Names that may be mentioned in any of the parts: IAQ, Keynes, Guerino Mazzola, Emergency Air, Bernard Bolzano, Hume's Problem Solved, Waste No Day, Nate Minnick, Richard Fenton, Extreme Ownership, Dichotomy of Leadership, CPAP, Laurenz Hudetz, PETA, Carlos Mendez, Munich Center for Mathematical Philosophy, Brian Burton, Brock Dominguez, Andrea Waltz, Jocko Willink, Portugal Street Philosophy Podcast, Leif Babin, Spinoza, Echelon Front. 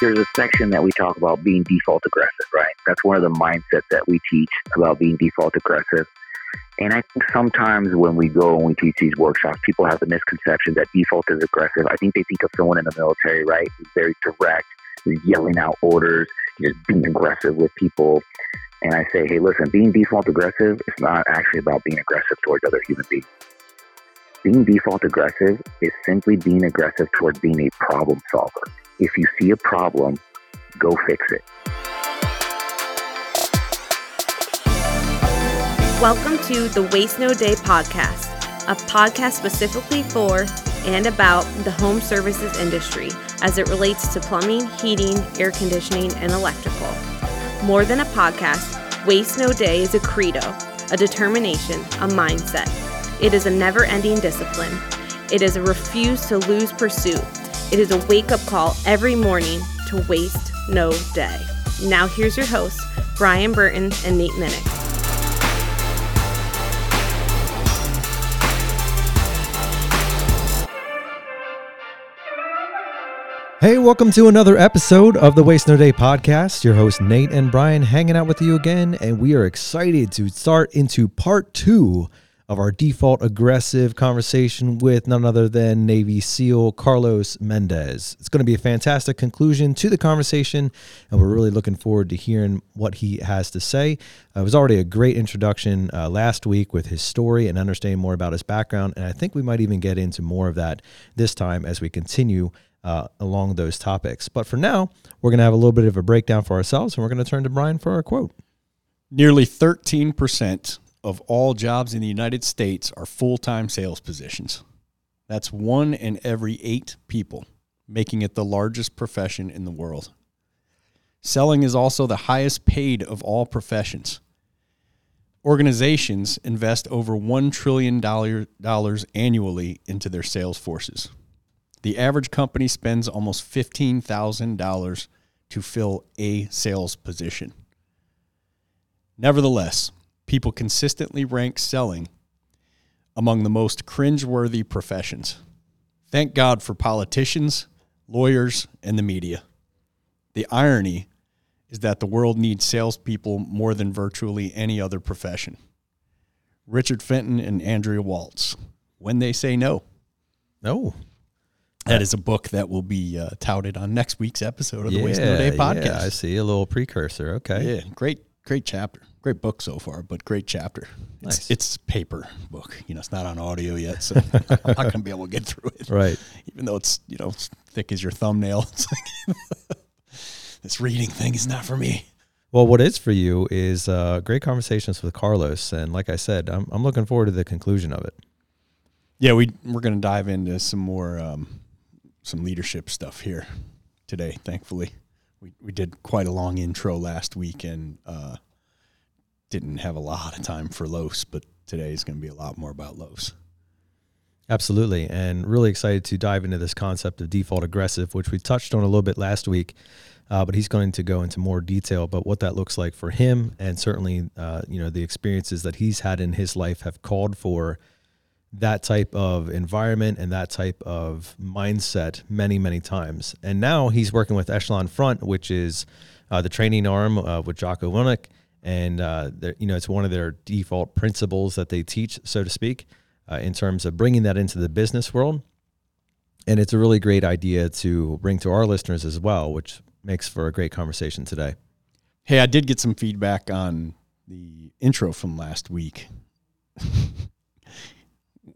There's a section that we talk about being default aggressive, right? That's one of the mindsets that we teach about being default aggressive. And I think sometimes when we go and we teach these workshops, people have the misconception that default is aggressive. I think they think of someone in the military, right, who's very direct, who's yelling out orders, just being aggressive with people. And I say, hey, listen, being default aggressive is not actually about being aggressive towards other human beings. Being default aggressive is simply being aggressive towards being a problem solver. If you see a problem, go fix it. Welcome to the Waste No Day podcast, a podcast specifically for and about the home services industry as it relates to plumbing, heating, air conditioning, and electrical. More than a podcast, Waste No Day is a credo, a determination, a mindset. It is a never-ending discipline. It is a refuse to lose pursuit. It is a wake-up call every morning to waste no day. Now here's your hosts, Brian Burton and Nate Minnick. Hey, welcome to another episode of the Waste No Day podcast. Your hosts, Nate and Brian, hanging out with you again, and we are excited to start into part two of our default aggressive conversation with none other than Navy SEAL Carlos Mendez. It's going to be a fantastic conclusion to the conversation, and we're really looking forward to hearing what he has to say. It was already a great introduction last week with his story and understanding more about his background, and I think we might even get into more of that this time as we continue along those topics. But for now, we're going to have a little bit of a breakdown for ourselves, and we're going to turn to Brian for our quote. Nearly 13% of all jobs in the United States are full-time sales positions. That's 1 in every 8 people, making it the largest profession in the world. Selling is also the highest paid of all professions. Organizations invest over $1 trillion annually into their sales forces. The average company spends almost $15,000 to fill a sales position. Nevertheless, people consistently rank selling among the most cringeworthy professions. Thank God for politicians, lawyers, and the media. The irony is that the world needs salespeople more than virtually any other profession. Richard Fenton and Andrea Waltz, When They Say No. No. That is a book that will be touted on next week's episode of the Waste No Day podcast. Yeah, I see a little precursor. Okay. Yeah, great chapter. Great book so far, but great chapter. Nice. It's paper book. You know, it's not on audio yet, so I'm not going to be able to get through it. Right. Even though it's, you know, as thick as your thumbnail. It's like, this reading thing is not for me. Well, what is for you is great conversations with Carlos. And like I said, I'm looking forward to the conclusion of it. Yeah, we're going to dive into some more some leadership stuff here today. Thankfully, we did quite a long intro last week and didn't have a lot of time for Loafs, but today is going to be a lot more about Loafs. Absolutely. And really excited to dive into this concept of default aggressive, which we touched on a little bit last week, but he's going to go into more detail about what that looks like for him. And certainly, you know, the experiences that he's had in his life have called for that type of environment and that type of mindset many, many times. And now he's working with Echelon Front, which is the training arm with Jocko Willink. And, you know, it's one of their default principles that they teach, so to speak, in terms of bringing that into the business world. And it's a really great idea to bring to our listeners as well, which makes for a great conversation today. Hey, I did get some feedback on the intro from last week,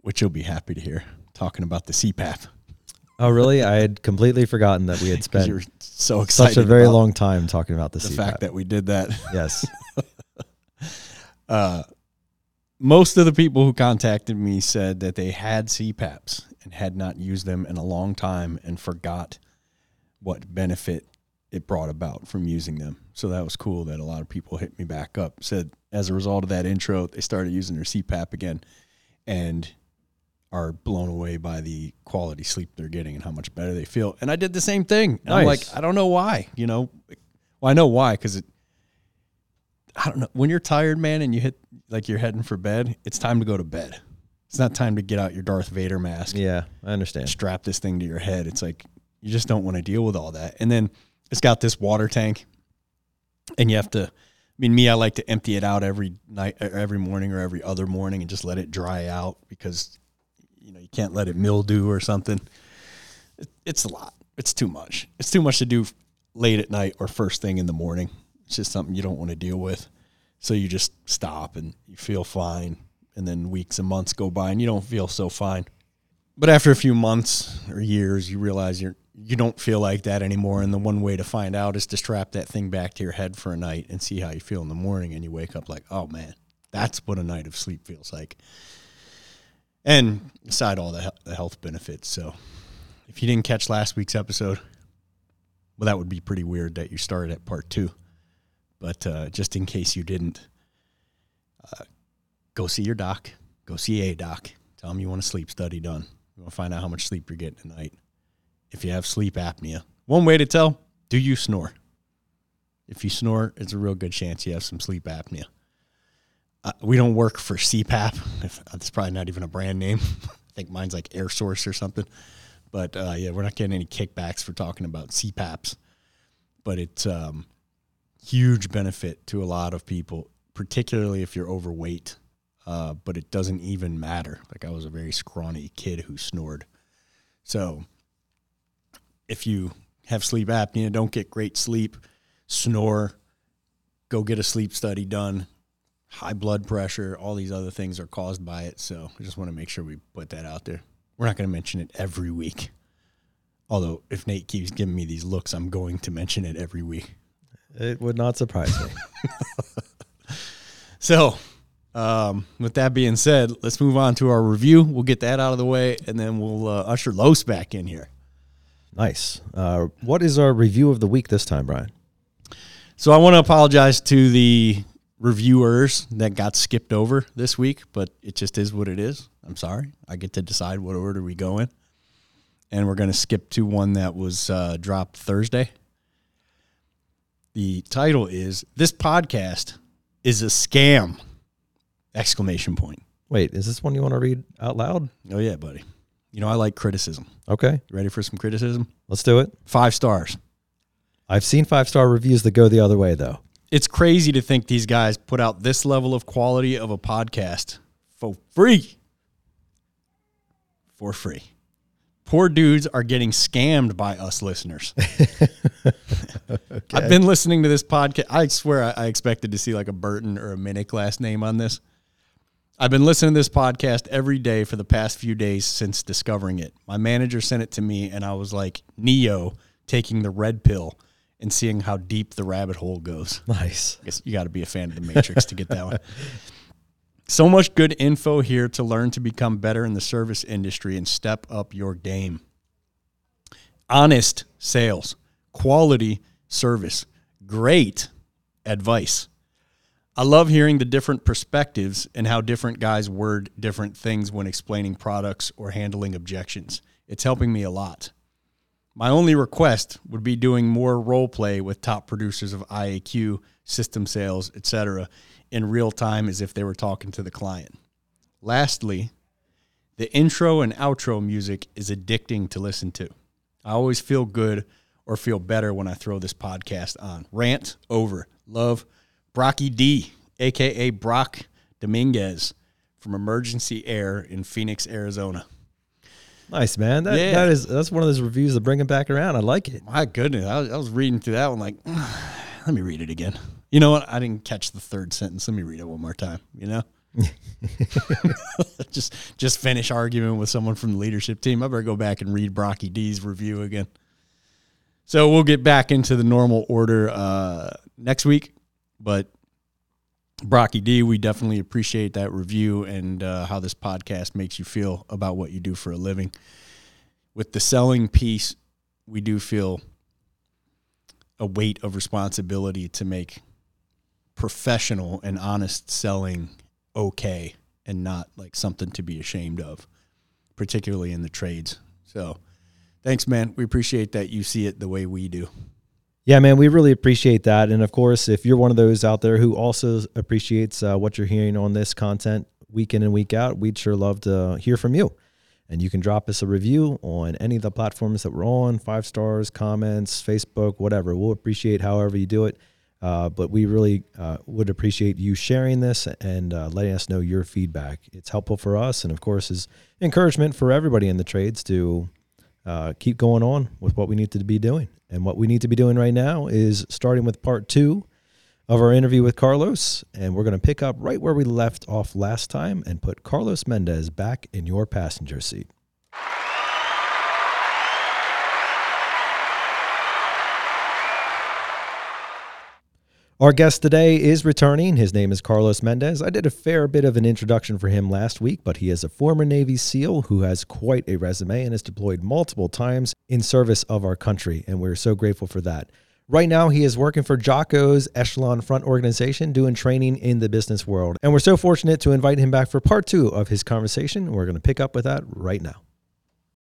which you'll be happy to hear, talking about the CPAP. Oh, really? I had completely forgotten that we had spent such a very long time talking about the CPAP. The fact that we did that. Yes. Most of the people who contacted me said that they had CPAPs and had not used them in a long time and forgot what benefit it brought about from using them. So that was cool that a lot of people hit me back up, said as a result of that intro, they started using their CPAP again and are blown away by the quality sleep they're getting and how much better they feel. And I did the same thing. Nice. I'm like, I don't know why, you know, well, I know why. Because I don't know, when you're tired, man, and you hit like you're heading for bed, it's time to go to bed. It's not time to get out your Darth Vader mask. Yeah, I understand. Strap this thing to your head. It's like, you just don't want to deal with all that. And then It's got this water tank, and you have to, I like to empty it out every night, or every morning, or every other morning, and just let it dry out because, you know, you can't let it mildew or something. It's a lot. It's too much. It's too much to do late at night or first thing in the morning. It's just something you don't want to deal with. So you just stop and you feel fine. And then weeks and months go by and you don't feel so fine. But after a few months or years, you realize you don't feel like that anymore. And the one way to find out is to strap that thing back to your head for a night and see how you feel in the morning. And you wake up like, oh man, that's what a night of sleep feels like. And aside all the health benefits. So if you didn't catch last week's episode, well, that would be pretty weird that you started at part 2. But just in case you didn't, go see your doc. Go see a doc. Tell them you want a sleep study done. You want to find out how much sleep you're getting a night. If you have sleep apnea, one way to tell, do you snore? If you snore, it's a real good chance you have some sleep apnea. We don't work for CPAP. It's probably not even a brand name. I think mine's like Air Source or something. But, yeah, we're not getting any kickbacks for talking about CPAPs. But it's huge benefit to a lot of people, particularly if you're overweight. But it doesn't even matter. Like, I was a very scrawny kid who snored. So if you have sleep apnea, don't get great sleep, snore, go get a sleep study done. High blood pressure, all these other things are caused by it. So I just want to make sure we put that out there. We're not going to mention it every week. Although if Nate keeps giving me these looks, I'm going to mention it every week. It would not surprise me. So, with that being said, let's move on to our review. We'll get that out of the way, and then we'll usher Los back in here. Nice. What is our review of the week this time, Brian? So I want to apologize to the reviewers that got skipped over this week, but it just is what it is. I'm sorry. I get to decide what order we go in. And we're going to skip to one that was dropped Thursday. The title is, "This podcast is a scam!" ! Wait, is this one you want to read out loud? Oh, yeah, buddy. You know, I like criticism. Okay. You ready for some criticism? Let's do it. 5 stars. I've seen 5-star reviews that go the other way, though. It's crazy to think these guys put out this level of quality of a podcast for free. For free. Poor dudes are getting scammed by us listeners. Okay. I've been listening to this podcast. I swear I expected to see like a Burton or a Minnick last name on this. I've been listening to this podcast every day for the past few days since discovering it. My manager sent it to me, and I was like Neo taking the red pill and seeing how deep the rabbit hole goes. Nice. I guess you got to be a fan of The Matrix to get that one. So much good info here to learn to become better in the service industry and step up your game. Honest sales, quality service, great advice. I love hearing the different perspectives and how different guys word different things when explaining products or handling objections. It's helping me a lot. My only request would be doing more role play with top producers of IAQ, system sales, etc., in real time as if they were talking to the client. Lastly, the intro and outro music is addicting to listen to. I always feel good or feel better when I throw this podcast on. Rant over. Love, Brocky D, a.k.a. Brock Dominguez from Emergency Air in Phoenix, Arizona. Nice, man. That's one of those reviews that bring it back around. I like it. My goodness. I was reading through that one like, let me read it again. You know what? I didn't catch the third sentence. Let me read it one more time, you know? just finish arguing with someone from the leadership team. I better go back and read Brocky D's review again. So we'll get back into the normal order next week. But Brocky D, we definitely appreciate that review and how this podcast makes you feel about what you do for a living. With the selling piece, we do feel a weight of responsibility to make professional and honest selling okay and not like something to be ashamed of, particularly in the trades. So thanks, man. We appreciate that you see it the way we do. Yeah, man, we really appreciate that. And of course, if you're one of those out there who also appreciates what you're hearing on this content week in and week out, we'd sure love to hear from you. And you can drop us a review on any of the platforms that we're on, 5 stars, comments, Facebook, whatever. We'll appreciate however you do it. But we really would appreciate you sharing this and letting us know your feedback. It's helpful for us and, of course, is encouragement for everybody in the trades to keep going on with what we need to be doing. And what we need to be doing right now is starting with part 2 of our interview with Carlos. And we're going to pick up right where we left off last time and put Carlos Mendez back in your passenger seat. Our guest today is returning. His name is Carlos Mendez. I did a fair bit of an introduction for him last week, but he is a former Navy SEAL who has quite a resume and is deployed multiple times in service of our country, and we're so grateful for that. Right now, he is working for Jocko's Echelon Front organization doing training in the business world, and we're so fortunate to invite him back for part 2 of his conversation. We're going to pick up with that right now.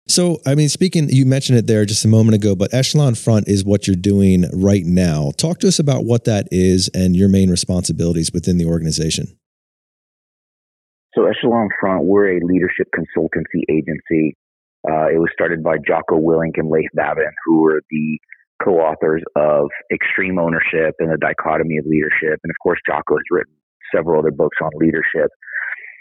So, I mean, speaking, you mentioned it there just a moment ago, but Echelon Front is what you're doing right now. Talk to us about what that is and your main responsibilities within the organization. So Echelon Front, we're a leadership consultancy agency. It was started by Jocko Willink and Leif Babin, who were the co-authors of Extreme Ownership and the Dichotomy of Leadership. And of course, Jocko has written several other books on leadership.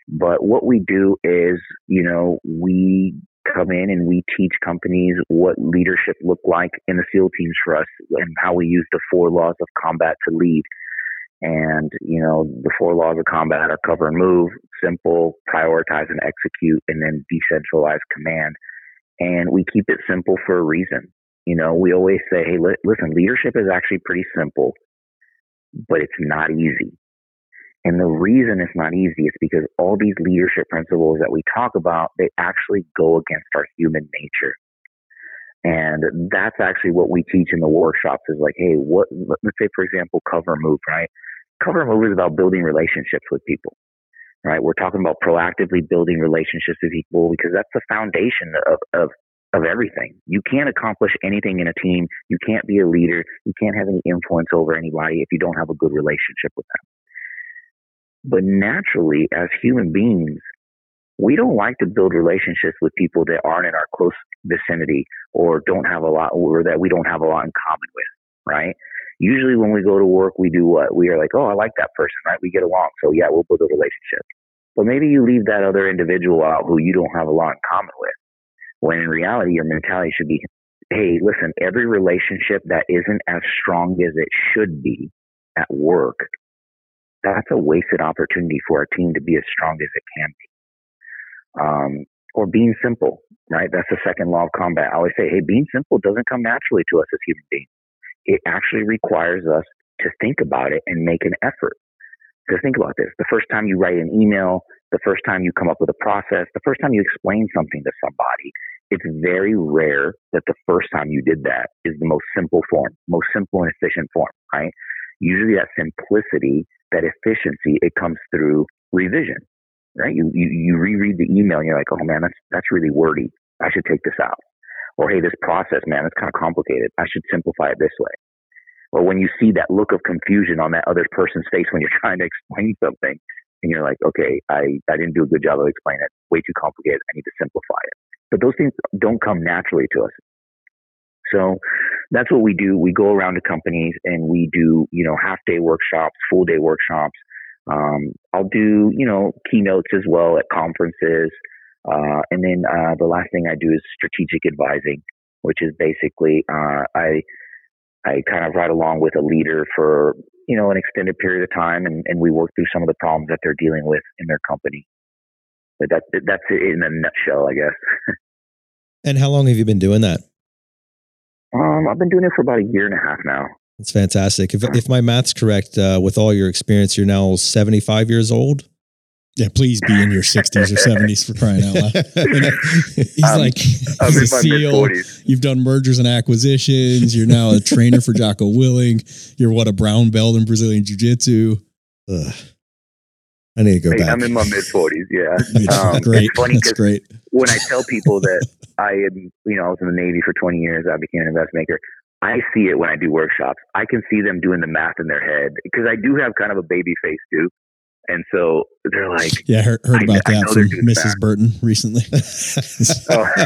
But what we do is, you know, we come in and we teach companies what leadership looked like in the SEAL teams for us and how we use the 4 laws of combat to lead. And, you know, the 4 laws of combat are cover and move, simple, prioritize and execute, and then decentralize command. And we keep it simple for a reason. You know, we always say, hey, listen, leadership is actually pretty simple, but it's not easy. And the reason it's not easy is because all these leadership principles that we talk about, they actually go against our human nature. And that's actually what we teach in the workshops is like, hey, let's say, for example, cover and move, right? Cover and move is about building relationships with people, right? We're talking about proactively building relationships with people because that's the foundation of everything. You can't accomplish anything in a team. You can't be a leader. You can't have any influence over anybody if you don't have a good relationship with them. But naturally, as human beings, we don't like to build relationships with people that aren't in our close vicinity or don't have a lot, or that we don't have a lot in common with, right? Usually when we go to work, we do what? We are like, oh, I like that person, right? We get along. So yeah, we'll build a relationship. But maybe you leave that other individual out who you don't have a lot in common with. When in reality, your mentality should be, hey, listen, every relationship that isn't as strong as it should be at work, that's a wasted opportunity for our team to be as strong as it can be. Or being simple, right? That's the 2nd law of combat. I always say, hey, being simple doesn't come naturally to us as human beings. It actually requires us to think about it and make an effort. So think about this. The first time you write an email, the first time you come up with a process, the first time you explain something to somebody, it's very rare that the first time you did that is the most simple form, most simple and efficient form, right? Usually that simplicity, that efficiency, it comes through revision, right? You reread the email and you're like, oh man, that's really wordy. I should take this out. Or hey, this process, man, it's kind of complicated. I should simplify it this way. Or when you see that look of confusion on that other person's face when you're trying to explain something and you're like, okay, I didn't do a good job of explaining it. Way too complicated. I need to simplify it. But those things don't come naturally to us. So that's what we do. We go around to companies and we do, you know, half-day workshops, full-day workshops. I'll do, you know, keynotes as well at conferences. And then the last thing I do is strategic advising, which is basically I kind of ride along with a leader for, you know, an extended period of time and we work through some of the problems that they're dealing with in their company. But that's it in a nutshell, I guess. And how long have you been doing that? I've been doing it for about 1.5 years now. That's fantastic. If my math's correct, with all your experience, you're now 75 years old. Yeah, please be in your 60s or 70s for crying out loud. He's a SEAL. You've done mergers and acquisitions. You're now a trainer for Jocko Willink. You're what, a brown belt in Brazilian Jiu-Jitsu. Ugh. I need to go back. I'm in my mid-40s, yeah. Great. It's funny because when I tell people that I am, you know, I was in the Navy for 20 years, I became an investment maker, I see it when I do workshops. I can see them doing the math in their head because I do have kind of a baby face too. And so they're like, yeah, I heard about that from Mrs. Burton recently.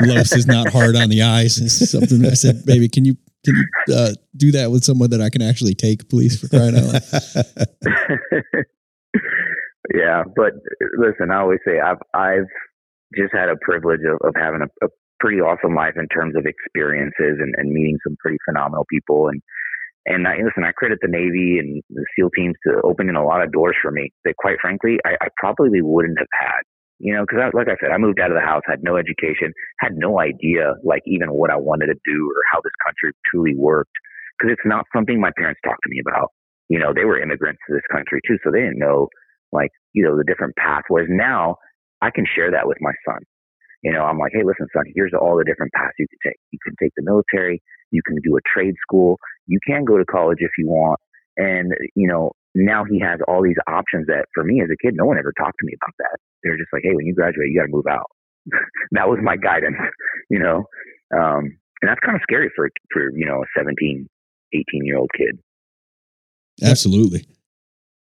Lois is not hard on the eyes. It's something that I said, baby, can you do that with someone that I can actually take, please, for crying out loud? Yeah. But listen, I always say I've just had a privilege of having a pretty awesome life in terms of experiences and meeting some pretty phenomenal people. And I credit the Navy and the SEAL teams to opening a lot of doors for me that, quite frankly, I probably wouldn't have had, because like I said, I moved out of the house, had no education, had no idea, even what I wanted to do or how this country truly worked, because it's not something my parents talked to me about. They were immigrants to this country, too, so they didn't know, the different pathways. Now I can share that with my son. I'm like, hey, listen, son, here's all the different paths you can take. You can take the military. You can do a trade school. You can go to college if you want. And, now he has all these options that for me as a kid, no one ever talked to me about that. They're just like, hey, when you graduate, you got to move out. That was my guidance, and that's kind of scary for a 17, 18-year-old kid. Absolutely.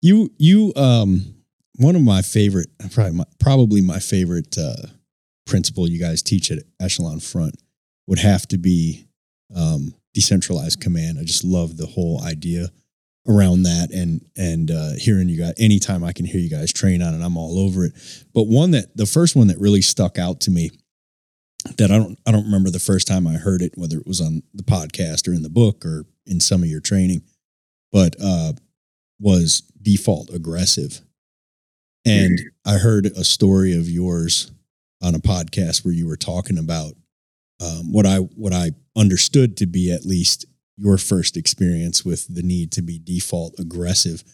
You, one of my favorite, probably my favorite principle you guys teach at Echelon Front would have to be decentralized command. I just love the whole idea around that and hearing you guys, anytime I can hear you guys train on it, I'm all over it. But the first one that really stuck out to me that I don't remember the first time I heard it, whether it was on the podcast or in the book or in some of your training, but was default aggressive. And I heard a story of yours on a podcast where you were talking about what I understood to be at least your first experience with the need to be default aggressive,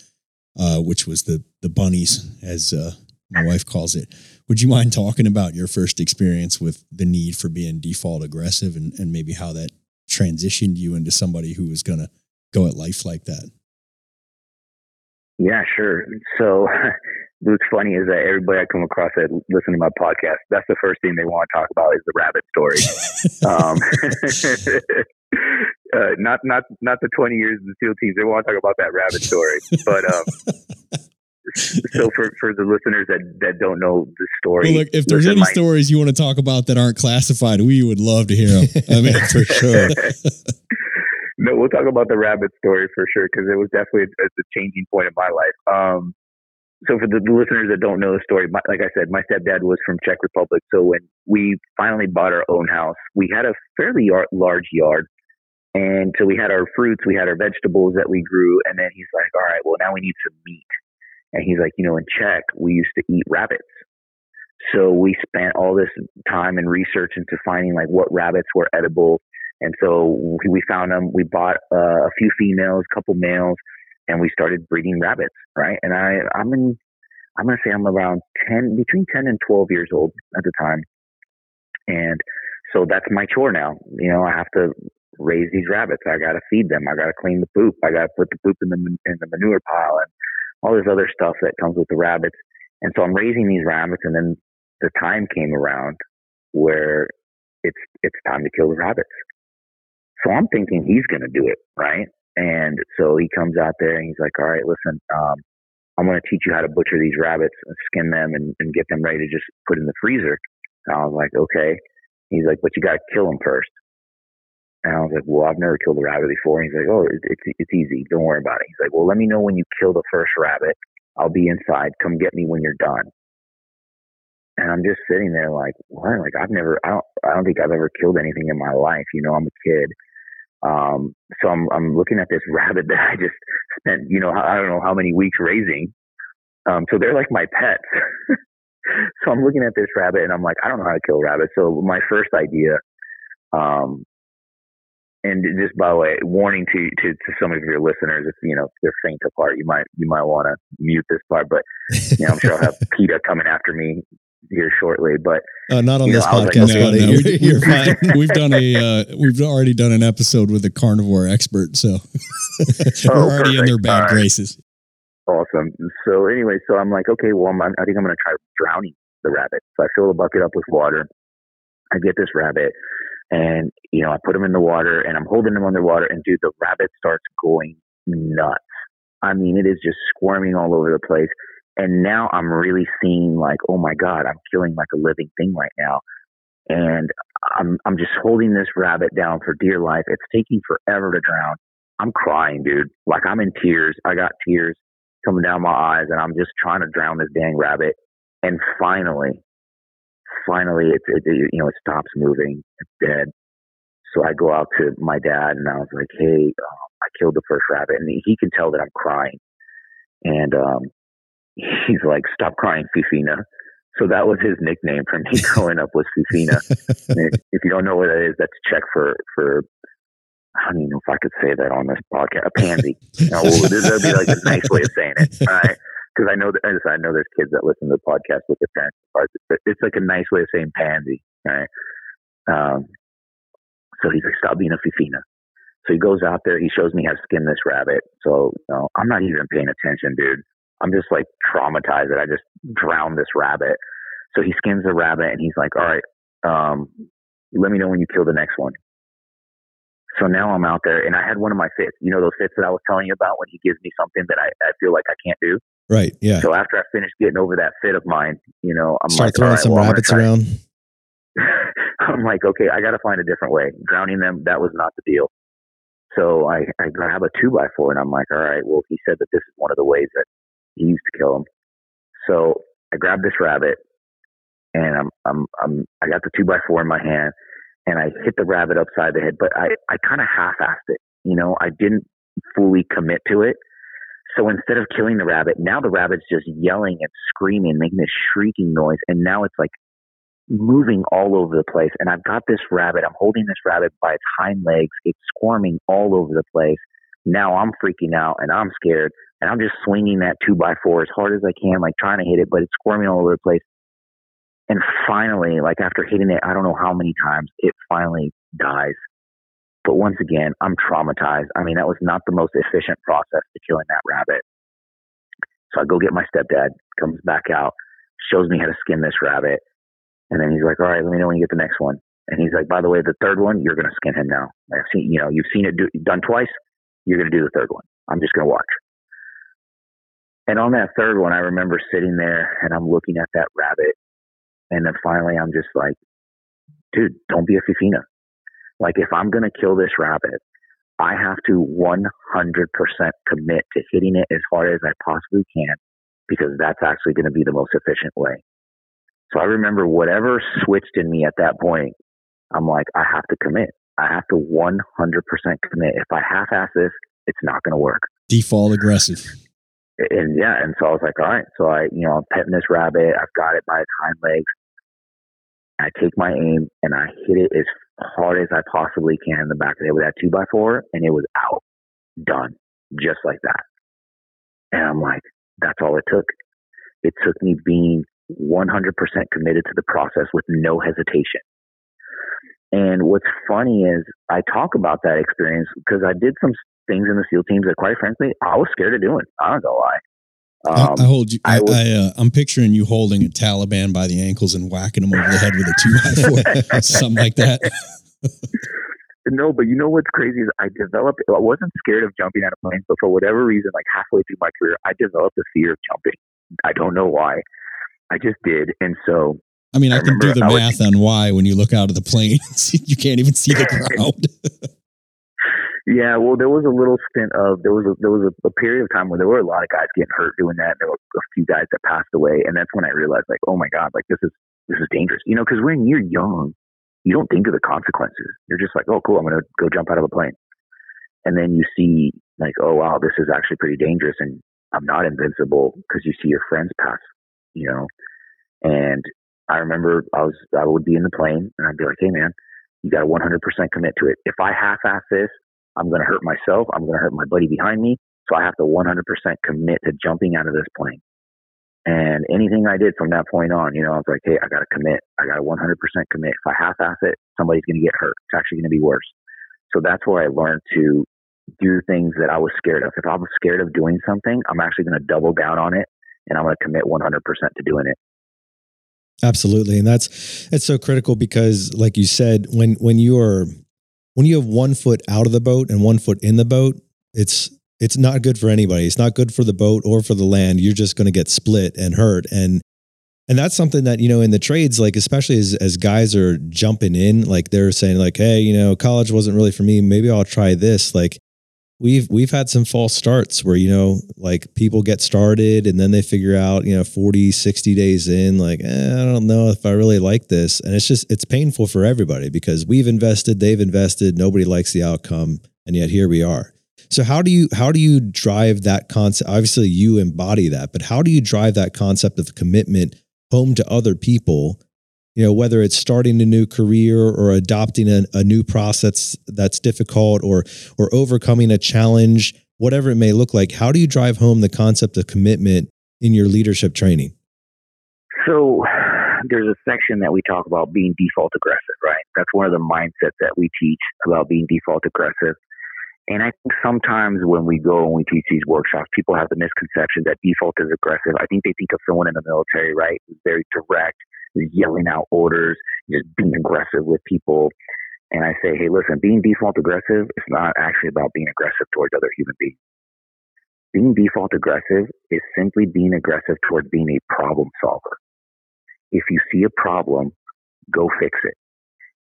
which was the bunnies, as my wife calls it. Would you mind talking about your first experience with the need for being default aggressive and maybe how that transitioned you into somebody who was going to go at life like that? Yeah, sure. So what's funny is that everybody I come across that listen to my podcast, that's the first thing they want to talk about is the rabbit story. Not the 20 years of the SEAL teams. They want to talk about that rabbit story. But so for the listeners that don't know the story, well, look, if there's any stories you want to talk about that aren't classified, we would love to hear them. I mean, for sure. No, we'll talk about the rabbit story for sure, because it was definitely a changing point in my life. So for the listeners that don't know the story, like I said, my stepdad was from Czech Republic. So when we finally bought our own house, we had a fairly large yard. And so we had our fruits, we had our vegetables that we grew. And then he's like, all right, well, now we need some meat. And he's like, in Czech, we used to eat rabbits. So we spent all this time and research into finding what rabbits were edible. And so we found them. We bought a few females, a couple males. And we started breeding rabbits, right? And I'm gonna say I'm around 10 and 12 years old at the time, and so that's my chore now. I have to raise these rabbits. I gotta feed them. I gotta clean the poop. I gotta put the poop in the manure pile, and all this other stuff that comes with the rabbits. And so I'm raising these rabbits, and then the time came around where it's time to kill the rabbits. So I'm thinking he's gonna do it, right? And so he comes out there and he's like, all right, listen, I'm going to teach you how to butcher these rabbits and skin them and get them ready to just put in the freezer. And I was like, okay. He's like, but you got to kill them first. And I was like, well, I've never killed a rabbit before. And he's like, oh, it's easy. Don't worry about it. He's like, well, let me know when you kill the first rabbit. I'll be inside. Come get me when you're done. And I'm just sitting there like, what? Like I don't think I've ever killed anything in my life. I'm a kid. So I'm looking at this rabbit that I just spent, I don't know how many weeks raising. So they're like my pets. So I'm looking at this rabbit and I'm like, I don't know how to kill rabbits. So my first idea, and just by the way, warning to some of your listeners, if they're faint of heart, you might want to mute this part, but I'm sure I'll have PETA coming after me here shortly, but not on this podcast. Like, okay, no, you're fine. We've already done an episode with a carnivore expert, so we're already perfect. In their bad graces. Awesome. So anyway, so I'm like, okay, well, I think I'm going to try drowning the rabbit. So I fill the bucket up with water. I get this rabbit, and I put him in the water, and I'm holding him underwater, and dude, the rabbit starts going nuts. I mean, it is just squirming all over the place. And now I'm really seeing like, oh my God, I'm killing like a living thing right now. And I'm just holding this rabbit down for dear life. It's taking forever to drown. I'm crying, dude. Like I'm in tears. I got tears coming down my eyes and I'm just trying to drown this dang rabbit. And finally, it stops moving. It's dead. So I go out to my dad and I was like, hey, I killed the first rabbit. And he can tell that I'm crying. And he's like, stop crying, Fifina. So that was his nickname for me growing up, was Fifina. If you don't know what that is, that's Czech for I don't even know if I could say that on this podcast. A pansy. No, that would be like a nice way of saying it. All right. Because I know there's kids that listen to the podcast with their parents. But it's like a nice way of saying pansy. Right? So he's like, stop being a Fifina. So he goes out there. He shows me how to skin this rabbit. So I'm not even paying attention, dude. I'm just like traumatized that I just drowned this rabbit. So he skins the rabbit and he's like, all right, let me know when you kill the next one. So now I'm out there and I had one of my fits, those fits that I was telling you about when he gives me something that I feel like I can't do. Right. Yeah. So after I finished getting over that fit of mine, I'm throwing some rabbits around. I'm like, okay, I got to find a different way. Drowning them, that was not the deal. So I grab a 2x4 and I'm like, all right, well, he said that this is one of the ways that he used to kill him. So I grabbed this rabbit and I got the 2x4 in my hand and I hit the rabbit upside the head, but I kind of half-assed it. I didn't fully commit to it. So instead of killing the rabbit, now the rabbit's just yelling and screaming, making this shrieking noise. And now it's like moving all over the place. And I've got this rabbit. I'm holding this rabbit by its hind legs. It's squirming all over the place. Now I'm freaking out and I'm scared. And I'm just swinging that 2x4 as hard as I can, like trying to hit it, but it's squirming all over the place. And finally, like after hitting it, I don't know how many times, it finally dies. But once again, I'm traumatized. I mean, that was not the most efficient process to killing that rabbit. So I go get my stepdad, comes back out, shows me how to skin this rabbit. And then he's like, all right, let me know when you get the next one. And he's like, by the way, the third one, you're going to skin him now. I've seen, you've seen it done twice. You're going to do the third one. I'm just going to watch. And on that third one, I remember sitting there and I'm looking at that rabbit. And then finally, I'm just like, dude, don't be a Fifina. Like, if I'm going to kill this rabbit, I have to 100% commit to hitting it as hard as I possibly can, because that's actually going to be the most efficient way. So I remember whatever switched in me at that point, I'm like, I have to commit. I have to 100% commit. If I half-ass this, it's not going to work. Default aggressive. And yeah, and so I was like, all right. So I'm petting this rabbit. I've got it by its hind legs. I take my aim and I hit it as hard as I possibly can in the back of the head with that 2x4, and it was out, done, just like that. And I'm like, that's all it took. It took me being 100% committed to the process with no hesitation. And what's funny is I talk about that experience because I did some things in the SEAL teams that, quite frankly, I was scared of doing. I don't know why. I hold you. I'm picturing you holding a Taliban by the ankles and whacking him over the head with a 2x4, something like that. No, but you know what's crazy is I wasn't scared of jumping out of planes, but for whatever reason, like halfway through my career, I developed a fear of jumping. I don't know why. I just did. And so, I mean, I can do the math on why when you look out of the plane, you can't even see the ground. Yeah, well, there was a little stint of, there was a period of time where there were a lot of guys getting hurt doing that. There were a few guys that passed away. And that's when I realized, like, oh my God, like this is dangerous. Cause when you're young, you don't think of the consequences. You're just like, oh cool, I'm going to go jump out of a plane. And then you see like, oh wow, this is actually pretty dangerous. And I'm not invincible, cause you see your friends pass, and I remember I would be in the plane and I'd be like, hey man, you got to 100% commit to it. If I half-ass this, I'm going to hurt myself. I'm going to hurt my buddy behind me. So I have to 100% commit to jumping out of this plane. And anything I did from that point on, I was like, hey, I got to commit. I got to 100% commit. If I half-ass it, somebody's going to get hurt. It's actually going to be worse. So that's where I learned to do things that I was scared of. If I was scared of doing something, I'm actually going to double down on it and I'm going to commit 100% to doing it. Absolutely. And that's so critical because like you said, when you have one foot out of the boat and one foot in the boat, it's It's not good for anybody. It's not good for the boat or for the land. You're just going to get split and hurt. And that's something that, you know, in the trades, like, especially as guys are jumping in, like they're saying like, hey, you know, college wasn't really for me. Maybe I'll try this. Like we've had some false starts where, you know, like people get started and then they figure out, you know, 40, 60 days in, like, I don't know if I really like this. And it's just, it's painful for everybody because we've invested, they've invested, nobody likes the outcome. And yet here we are. So how do you drive that concept? Obviously you embody that, but how do you drive that concept of commitment home to other people, you know, whether it's starting a new career or adopting a new process that's difficult or overcoming a challenge, whatever it may look like, how do you drive home the concept of commitment in your leadership training? So there's a section that we talk about being default aggressive, right? That's one of the mindsets that we teach about being default aggressive. And I think sometimes when we go and we teach these workshops, people have the misconception that default is aggressive. I think they think of someone in the military, right, who's very direct, who's yelling out orders, just being aggressive with people. And I say, hey, listen, being default aggressive is not actually about being aggressive towards other human beings. Being default aggressive is simply being aggressive towards being a problem solver. If you see a problem, go fix it.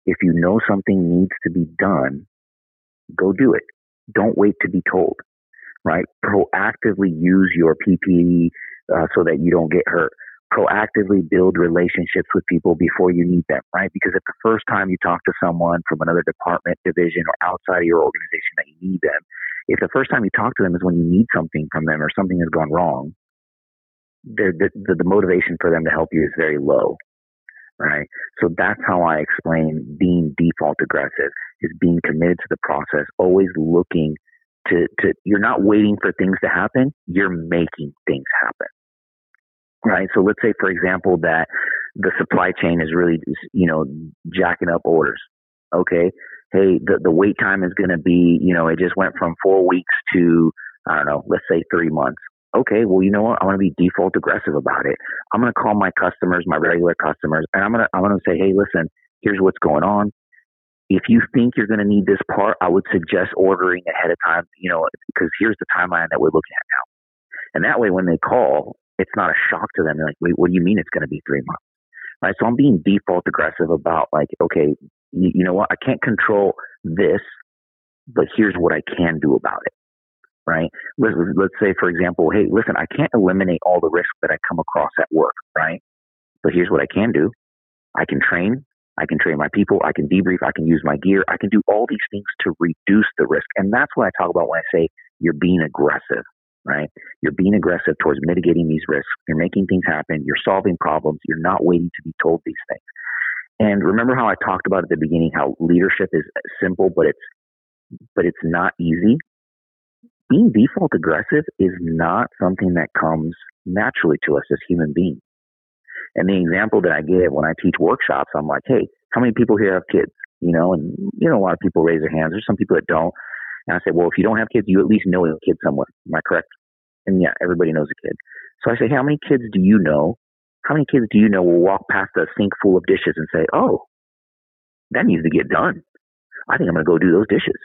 If you know something needs to be done, go do it. Don't wait to be told, right? Proactively use your PPE so that you don't get hurt. Proactively build relationships with people before you need them, right? Because if the first time you talk to someone from another department, division, or outside of your organization that you need them, if the first time you talk to them is when you need something from them or something has gone wrong, the motivation for them to help you is very low, right? So that's how I explain being default aggressive. Is being committed to the process, always looking to you're not waiting for things to happen, you're making things happen, right? So let's say, for example, that the supply chain is really, you know, jacking up orders. Okay, hey, the wait time is going to be, you know, it just went from 4 weeks to, I don't know, let's say 3 months. Okay, well, you know what? I want to be default aggressive about it. I'm going to call my customers, my regular customers, and I'm going to say, hey, listen, here's what's going on. If you think you're going to need this part, I would suggest ordering ahead of time, you know, because here's the timeline that we're looking at now. And that way, when they call, it's not a shock to them. They're like, wait, what do you mean it's going to be 3 months? Right? So I'm being default aggressive about like, okay, you know what? I can't control this, but here's what I can do about it. Right? Let's say, for example, hey, listen, I can't eliminate all the risks that I come across at work. Right? But here's what I can do. I can train. I can train my people, I can debrief, I can use my gear, I can do all these things to reduce the risk. And that's what I talk about when I say you're being aggressive, right? You're being aggressive towards mitigating these risks. You're making things happen. You're solving problems. You're not waiting to be told these things. And remember how I talked about at the beginning, how leadership is simple, but it's not easy. Being default aggressive is not something that comes naturally to us as human beings. And the example that I give when I teach workshops, I'm like, hey, how many people here have kids? You know, and you know, a lot of people raise their hands. There's some people that don't. And I say, well, if you don't have kids, you at least know a kid somewhere. Am I correct? And yeah, everybody knows a kid. So I say, hey, how many kids do you know? How many kids do you know will walk past a sink full of dishes and say, oh, that needs to get done. I think I'm going to go do those dishes.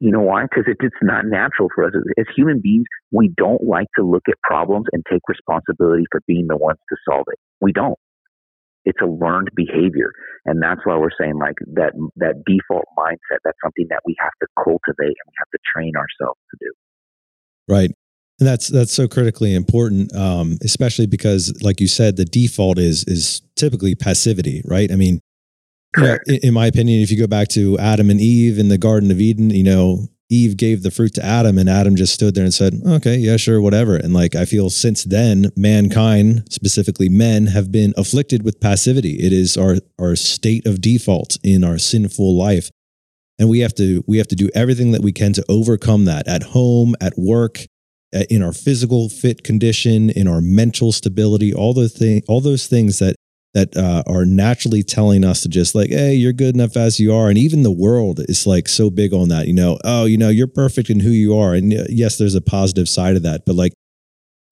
You know why? Because it's not natural for us. As human beings, we don't like to look at problems and take responsibility for being the ones to solve it. We don't. It's a learned behavior. And that's why we're saying like that default mindset, that's something that we have to cultivate and we have to train ourselves to do. Right. And that's so critically important, especially because, like you said, the default is typically passivity, right? I mean, yeah, in my opinion, if you go back to Adam and Eve in the Garden of Eden, you know, Eve gave the fruit to Adam and Adam just stood there and said, okay, yeah, sure, whatever. And like, I feel since then, mankind, specifically men, have been afflicted with passivity. It is our state of default in our sinful life. And we have to do everything that we can to overcome that at home, at work, in our physical fit condition, in our mental stability, all those things that are naturally telling us to just like, hey, you're good enough as you are. And even the world is like so big on that, you know, oh, you know, you're perfect in who you are. And yes, there's a positive side of that, but like,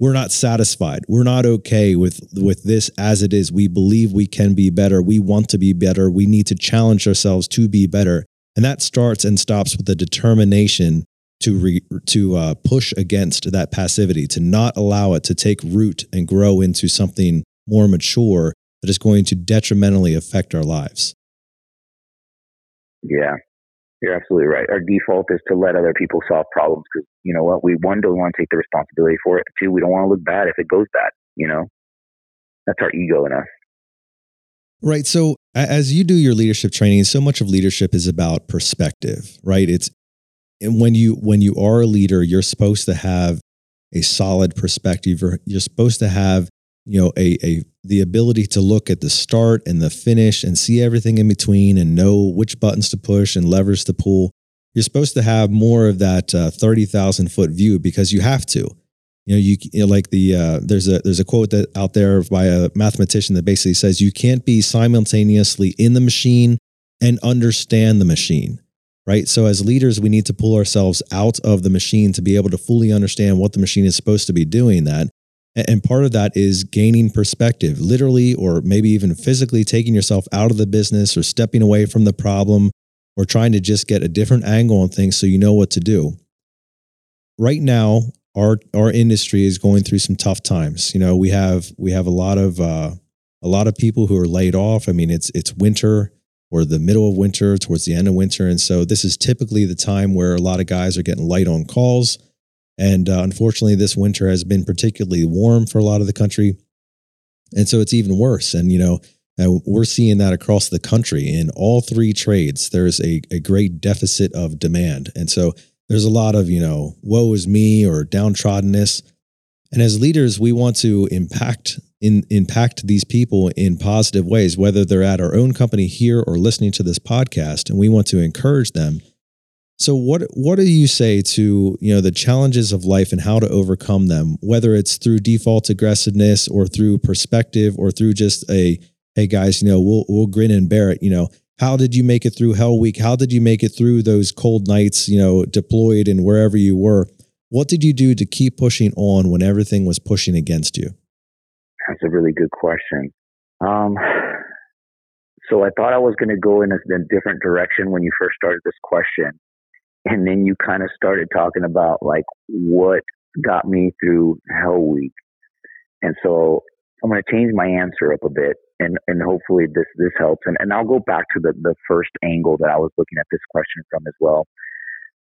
we're not satisfied. We're not okay with this as it is. We believe we can be better. We want to be better. We need to challenge ourselves to be better. And that starts and stops with the determination to push against that passivity, to not allow it to take root and grow into something more mature that is going to detrimentally affect our lives. Yeah, you're absolutely right. Our default is to let other people solve problems because, you know what, we, one, don't want to take the responsibility for it. Two, we don't want to look bad if it goes bad, you know? That's our ego in us. Right. So as you do your leadership training, so much of leadership is about perspective, right? And when you are a leader, you're supposed to have a solid perspective. You're supposed to have, you know, the ability to look at the start and the finish and see everything in between and know which buttons to push and levers to pull. You're supposed to have more of that 30,000 foot view because you have to. You know, like there's a quote that out there by a mathematician that basically says you can't be simultaneously in the machine and understand the machine. Right. So as leaders, we need to pull ourselves out of the machine to be able to fully understand what the machine is supposed to be doing that. And part of that is gaining perspective, literally, or maybe even physically taking yourself out of the business or stepping away from the problem or trying to just get a different angle on things so you know what to do. Right now, our industry is going through some tough times. You know, we have a lot of people who are laid off. I mean, it's winter, or the middle of winter, towards the end of winter. And so this is typically the time where a lot of guys are getting light on calls. And unfortunately, this winter has been particularly warm for a lot of the country. And so it's even worse. And, you know, we're seeing that across the country in all three trades. There's a great deficit of demand. And so there's a lot of, you know, woe is me or downtroddenness. And as leaders, we want to impact these people in positive ways, whether they're at our own company here or listening to this podcast, and we want to encourage them. So what do you say to, you know, the challenges of life and how to overcome them, whether it's through default aggressiveness or through perspective or through just a, hey guys, you know, we'll grin and bear it. You know, how did you make it through Hell Week? How did you make it through those cold nights, you know, deployed and wherever you were? What did you do to keep pushing on when everything was pushing against you? That's a really good question. So I thought I was going to go in a different direction when you first started this question. And then you kind of started talking about like what got me through Hell Week. And so I'm going to change my answer up a bit and hopefully this helps. And I'll go back to the first angle that I was looking at this question from as well.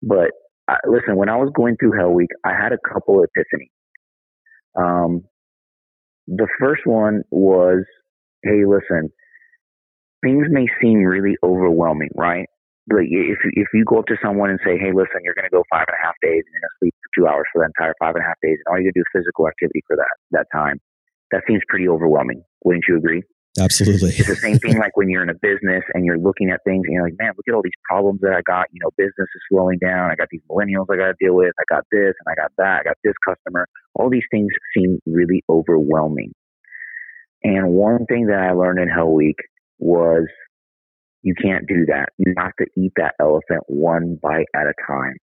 But listen, when I was going through Hell Week, I had a couple of epiphanies. The first one was, hey, listen, things may seem really overwhelming, right? Like if you go up to someone and say, hey, listen, you're going to go 5.5 days and you're going to sleep for 2 hours for the entire 5.5 days, and all you're going to do is physical activity for that time, that seems pretty overwhelming. Wouldn't you agree? Absolutely. It's the same thing like when you're in a business and you're looking at things and you're like, man, look at all these problems that I got. You know, business is slowing down. I got these millennials I got to deal with. I got this and I got that. I got this customer. All these things seem really overwhelming. And one thing that I learned in Hell Week was you can't do that. You have to eat that elephant one bite at a time,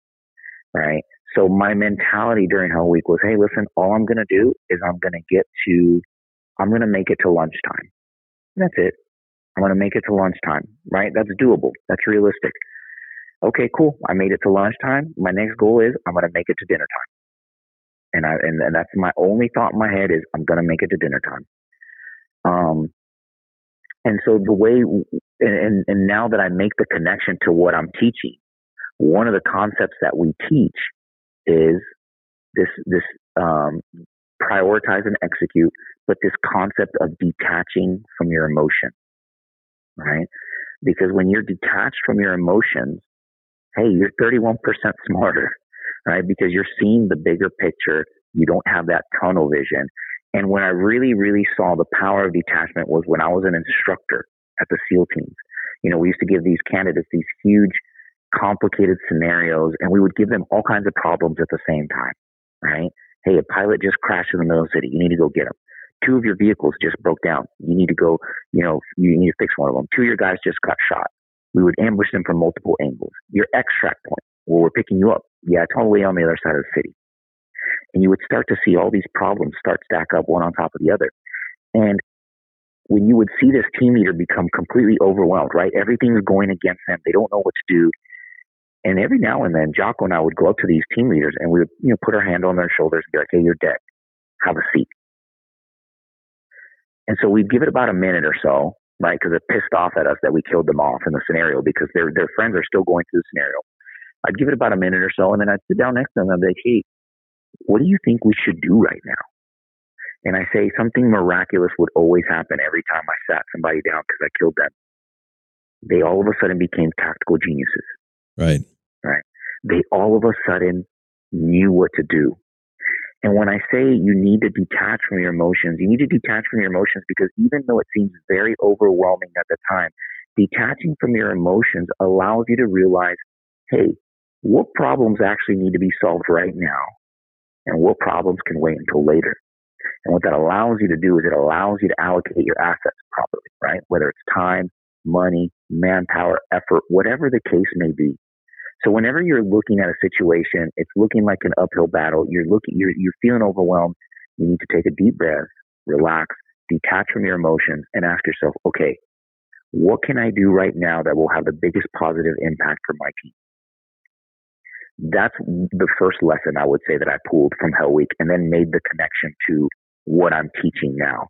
right? So my mentality during Hell Week was, hey, listen, all I'm going to do is I'm going to make it to lunchtime. That's it. I'm going to make it to lunchtime, right? That's doable. That's realistic. Okay, cool. I made it to lunchtime. My next goal is I'm going to make it to dinner time. And that's my only thought in my head is I'm going to make it to dinner time. And so the way, and now that I make the connection to what I'm teaching, one of the concepts that we teach is this prioritize and execute, but this concept of detaching from your emotion, right? Because when you're detached from your emotions, hey, you're 31% smarter, right? Because you're seeing the bigger picture. You don't have that tunnel vision. And when I really, really saw the power of detachment was when I was an instructor at the SEAL teams. You know, we used to give these candidates these huge, complicated scenarios, and we would give them all kinds of problems at the same time, right? Hey, a pilot just crashed in the middle of the city. You need to go get him. 2 of your vehicles just broke down. You need to go, you know, you need to fix one of them. 2 of your guys just got shot. We would ambush them from multiple angles. Your extract point, well, we're picking you up. Yeah, totally on the other side of the city. And you would start to see all these problems start stack up one on top of the other. And when you would see this team leader become completely overwhelmed, right? Everything is going against them. They don't know what to do. And every now and then, Jocko and I would go up to these team leaders and we would, you know, put our hand on their shoulders and be like, hey, you're dead. Have a seat. And so we'd give it about a minute or so, right? Because they're pissed off at us that we killed them off in the scenario because their friends are still going through the scenario. I'd give it about a minute or so, and then I'd sit down next to them and I'd be like, hey, what do you think we should do right now? And I say something miraculous would always happen every time I sat somebody down because I killed them. They all of a sudden became tactical geniuses. Right. Right. They all of a sudden knew what to do. And when I say you need to detach from your emotions, you need to detach from your emotions because even though it seems very overwhelming at the time, detaching from your emotions allows you to realize, hey, what problems actually need to be solved right now? And what problems can wait until later? And what that allows you to do is it allows you to allocate your assets properly, right? Whether it's time, money, manpower, effort, whatever the case may be. So whenever you're looking at a situation, it's looking like an uphill battle. You're feeling overwhelmed. You need to take a deep breath, relax, detach from your emotions, and ask yourself, okay, what can I do right now that will have the biggest positive impact for my team? That's the first lesson I would say that I pulled from Hell Week and then made the connection to what I'm teaching now.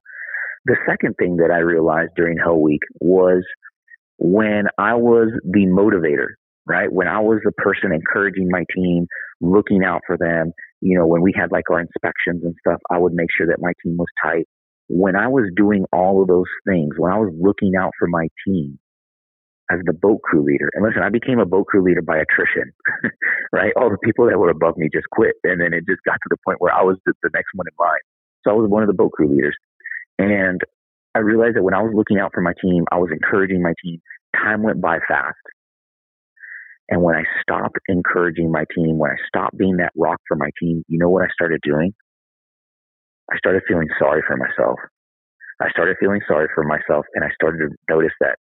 The second thing that I realized during Hell Week was when I was the motivator, right? When I was the person encouraging my team, looking out for them, you know, when we had like our inspections and stuff, I would make sure that my team was tight. When I was doing all of those things, when I was looking out for my team, as the boat crew leader. And listen, I became a boat crew leader by attrition, right? All the people that were above me just quit. And then it just got to the point where I was the next one in line. So I was one of the boat crew leaders. And I realized that when I was looking out for my team, I was encouraging my team. Time went by fast. And when I stopped encouraging my team, when I stopped being that rock for my team, you know what I started doing? I started feeling sorry for myself. I started feeling sorry for myself. And I started to notice that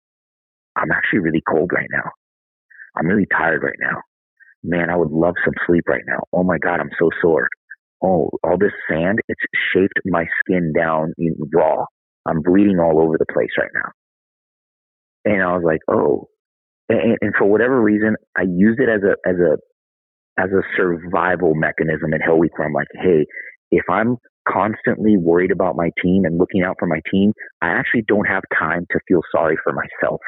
I'm actually really cold right now. I'm really tired right now. Man, I would love some sleep right now. Oh my God, I'm so sore. Oh, all this sand, it's shaped my skin down raw. I'm bleeding all over the place right now. And I was like, oh. And for whatever reason, I used it as a survival mechanism in Hell Week where I'm like, hey, if I'm constantly worried about my team and looking out for my team, I actually don't have time to feel sorry for myself.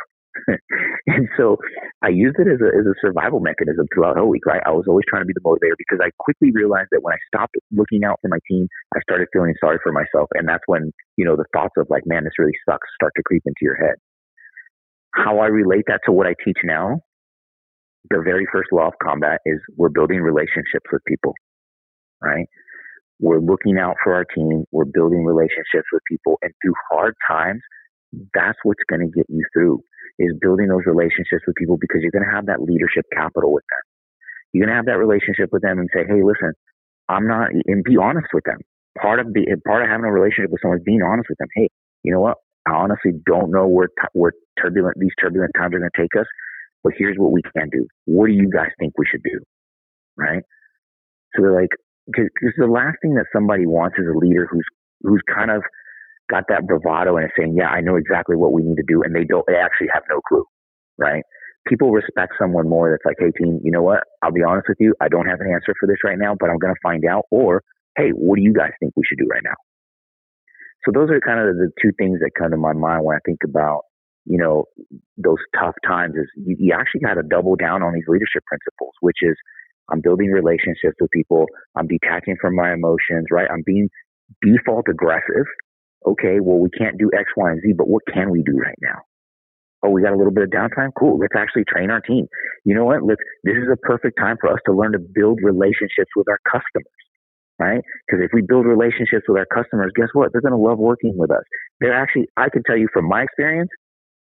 And so I used it as a survival mechanism throughout Hell Week, right? I was always trying to be the motivator because I quickly realized that when I stopped looking out for my team, I started feeling sorry for myself. And that's when, you know, the thoughts of like, man, this really sucks start to creep into your head. How I relate that to what I teach now, the very first law of combat is we're building relationships with people, right? We're looking out for our team. We're building relationships with people. And through hard times, that's what's going to get you through. Is building those relationships with people because you're going to have that leadership capital with them. You're going to have that relationship with them and say, hey, listen, I'm not, and be honest with them. Part of having a relationship with someone is being honest with them. Hey, you know what? I honestly don't know where these turbulent times are going to take us, but here's what we can do. What do you guys think we should do? Right? So they're like, because the last thing that somebody wants is a leader who's kind of got that bravado and is saying, yeah, I know exactly what we need to do. And they actually have no clue, right? People respect someone more that's like, hey team, you know what? I'll be honest with you. I don't have an answer for this right now, but I'm going to find out. Or, hey, what do you guys think we should do right now? So those are kind of the two things that come to my mind when I think about, you know, those tough times is you actually got to double down on these leadership principles, which is I'm building relationships with people. I'm detaching from my emotions, right? I'm being default aggressive. Okay, well, we can't do X, Y, and Z, but what can we do right now? Oh, we got a little bit of downtime? Cool. Let's actually train our team. You know what? This is a perfect time for us to learn to build relationships with our customers, right? Because if we build relationships with our customers, guess what? They're going to love working with us. They're actually, I can tell you from my experience,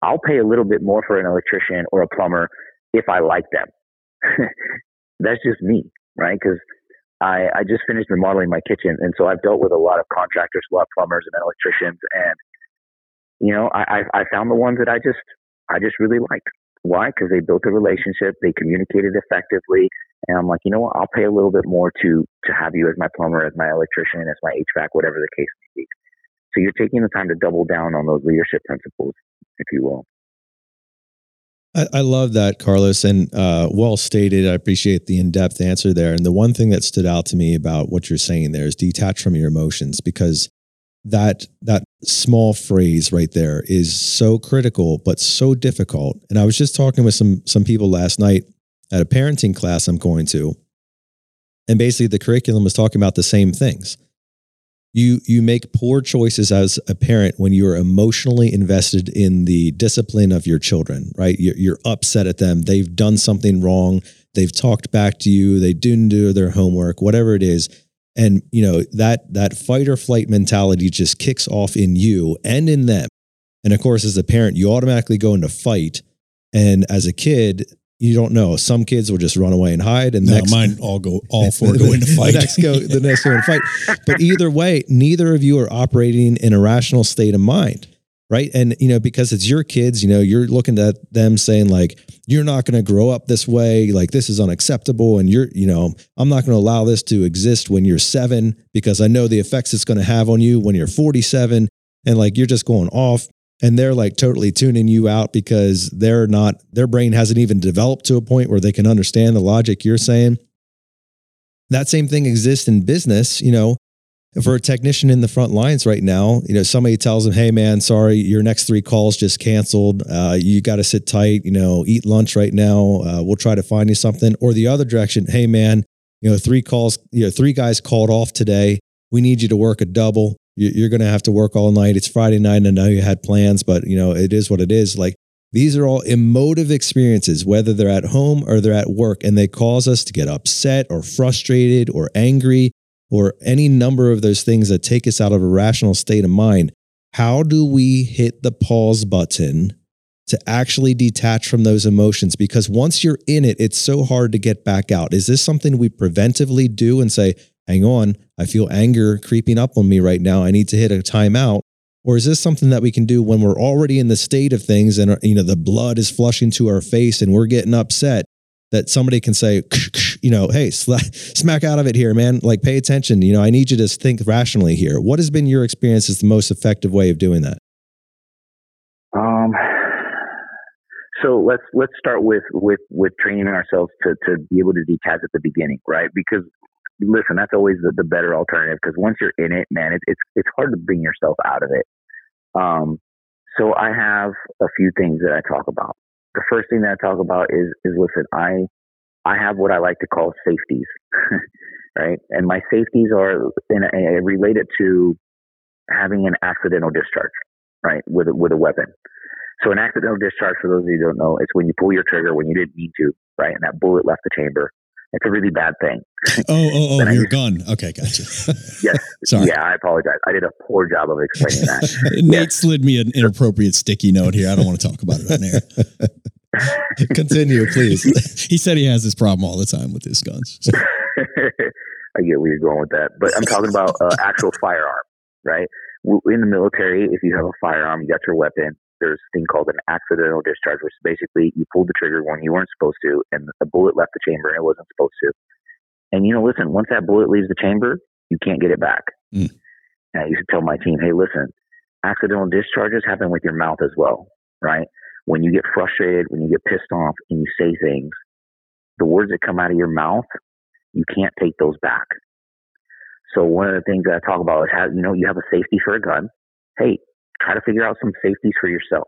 I'll pay a little bit more for an electrician or a plumber if I like them. That's just me, right? Because I just finished remodeling my kitchen. And so I've dealt with a lot of contractors, a lot of plumbers and electricians. And, you know, I found the ones that I just really liked. Why? Because they built a relationship. They communicated effectively. And I'm like, you know what? I'll pay a little bit more to have you as my plumber, as my electrician, as my HVAC, whatever the case may be. So you're taking the time to double down on those leadership principles, if you will. I love that, Carlos, and well stated. I appreciate the in-depth answer there. And the one thing that stood out to me about what you're saying there is detach from your emotions, because that small phrase right there is so critical, but so difficult. And I was just talking with some people last night at a parenting class I'm going to, and basically the curriculum was talking about the same things. You make poor choices as a parent when you are emotionally invested in the discipline of your children, right? You're upset at them. They've done something wrong. They've talked back to you. They didn't do their homework, whatever it is. And you know, that fight or flight mentality just kicks off in you and in them. And of course, as a parent, you automatically go into fight. And as a kid, you don't know. Some kids will just run away and hide, and the next go and fight. But either way, neither of you are operating in a rational state of mind, right? And you know, because it's your kids, you know, you're looking at them saying like, "You're not going to grow up this way. Like this is unacceptable." And you know, I'm not going to allow this to exist when you're 7 because I know the effects it's going to have on you when you're 47. And like you're just going off. And they're like totally tuning you out because their brain hasn't even developed to a point where they can understand the logic you're saying. That same thing exists in business. You know, for a technician in the front lines right now, you know, somebody tells them, "Hey man, sorry, your next 3 calls just canceled. You got to sit tight, you know, eat lunch right now. We'll try to find you something." Or the other direction, "Hey man, you know, 3 guys called off today. We need you to work a double. You're going to have to work all night. It's Friday night. And I know you had plans, but you know, it is what it is." Like these are all emotive experiences, whether they're at home or they're at work, and they cause us to get upset or frustrated or angry or any number of those things that take us out of a rational state of mind. How do we hit the pause button to actually detach from those emotions? Because once you're in it, it's so hard to get back out. Is this something we preventively do and say, "Hang on, I feel anger creeping up on me right now. I need to hit a timeout"? Or is this something that we can do when we're already in the state of things and you know the blood is flushing to our face and we're getting upset, that somebody can say, you know, "Hey, smack out of it here, man. Like pay attention. You know, I need you to think rationally here." What has been your experience as the most effective way of doing that? So let's start with training ourselves to be able to detach at the beginning, right? Because listen, that's always the better alternative, because once you're in it, man, it's hard to bring yourself out of it. So I have a few things that I talk about. The first thing that I talk about is listen, I have what I like to call safeties, right? And my safeties are related to having an accidental discharge, right, with a weapon. So an accidental discharge, for those of you who don't know, it's when you pull your trigger when you didn't need to, right, and that bullet left the chamber. It's a really bad thing. Oh, your gun. Okay, gotcha. Yes. Sorry. Yeah, I apologize. I did a poor job of explaining that. Nate slid me an inappropriate sticky note here. I don't want to talk about it on air. Continue, please. He said he has this problem all the time with his guns. So. I get where you're going with that. But I'm talking about actual firearm, right? In the military, if you have a firearm, you got your weapon, there's a thing called an accidental discharge, which is basically you pulled the trigger when you weren't supposed to, and the bullet left the chamber and it wasn't supposed to. And, you know, listen, once that bullet leaves the chamber, you can't get it back. Mm. And I used to tell my team, "Hey, listen, accidental discharges happen with your mouth as well, right? When you get frustrated, when you get pissed off and you say things, the words that come out of your mouth, you can't take those back." So one of the things that I talk about is how, you know, you have a safety for a gun. Hey, try to figure out some safeties for yourself.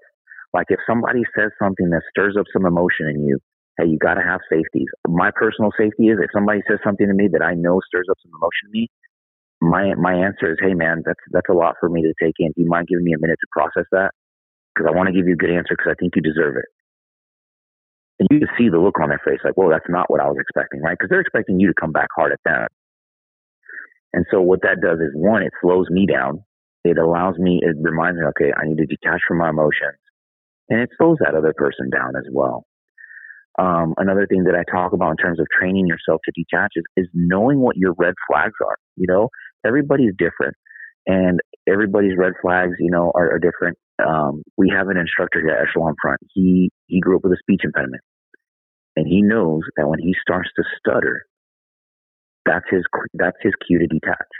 Like if somebody says something that stirs up some emotion in you, hey, you got to have safeties. My personal safety is if somebody says something to me that I know stirs up some emotion in me, my answer is, "Hey man, that's a lot for me to take in. Do you mind giving me a minute to process that? Because I want to give you a good answer because I think you deserve it." And you can see the look on their face like, "Whoa, that's not what I was expecting," right? Because they're expecting you to come back hard at them. And so what that does is, one, it slows me down. It allows me, it reminds me, okay, I need to detach from my emotions. And it slows that other person down as well. Another thing that I talk about in terms of training yourself to detach is knowing what your red flags are. You know, everybody's different and everybody's red flags, you know, are different. We have an instructor here at Echelon Front. He grew up with a speech impediment, and he knows that when he starts to stutter, that's his cue to detach.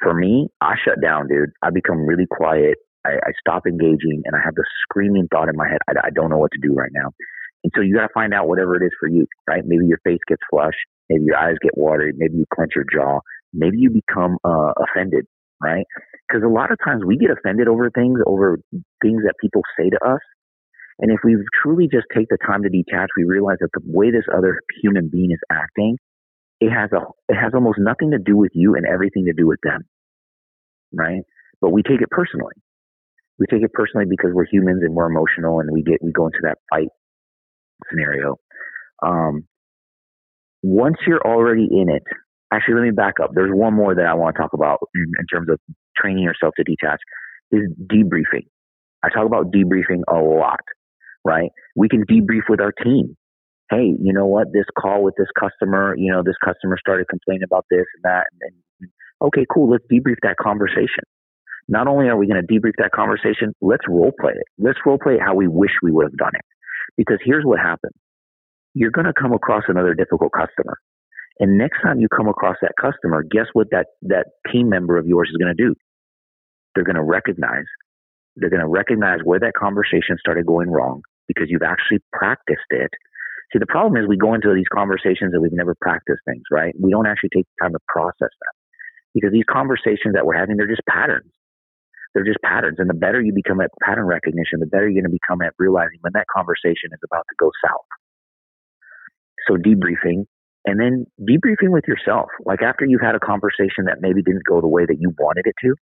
For me, I shut down, dude. I become really quiet. I stop engaging, and I have the screaming thought in my head, I don't know what to do right now. And so you got to find out whatever it is for you, right? Maybe your face gets flushed. Maybe your eyes get watery. Maybe you clench your jaw. Maybe you become offended, right? Because a lot of times we get offended over things that people say to us. And if we truly just take the time to detach, we realize that the way this other human being is acting, it has almost nothing to do with you and everything to do with them, right? But we take it personally. We take it personally because we're humans and we're emotional, and we go into that fight scenario. Once you're already in it, actually, let me back up. There's one more that I want to talk about in terms of training yourself to detach is debriefing. I talk about debriefing a lot, right? We can debrief with our team. Hey, you know what? This call with this customer started complaining about this and that. And okay, cool. Let's debrief that conversation. Not only are we going to debrief that conversation, let's role play it. Let's role play it how we wish we would have done it. Because here's what happens. You're going to come across another difficult customer. And next time you come across that customer, guess what that team member of yours is going to do? They're going to recognize where that conversation started going wrong because you've actually practiced it. See, the problem is we go into these conversations and we've never practiced things, right? We don't actually take the time to process them because these conversations that we're having, they're just patterns. They're just patterns. And the better you become at pattern recognition, the better you're going to become at realizing when that conversation is about to go south. So debriefing, and then debriefing with yourself. Like after you've had a conversation that maybe didn't go the way that you wanted it to,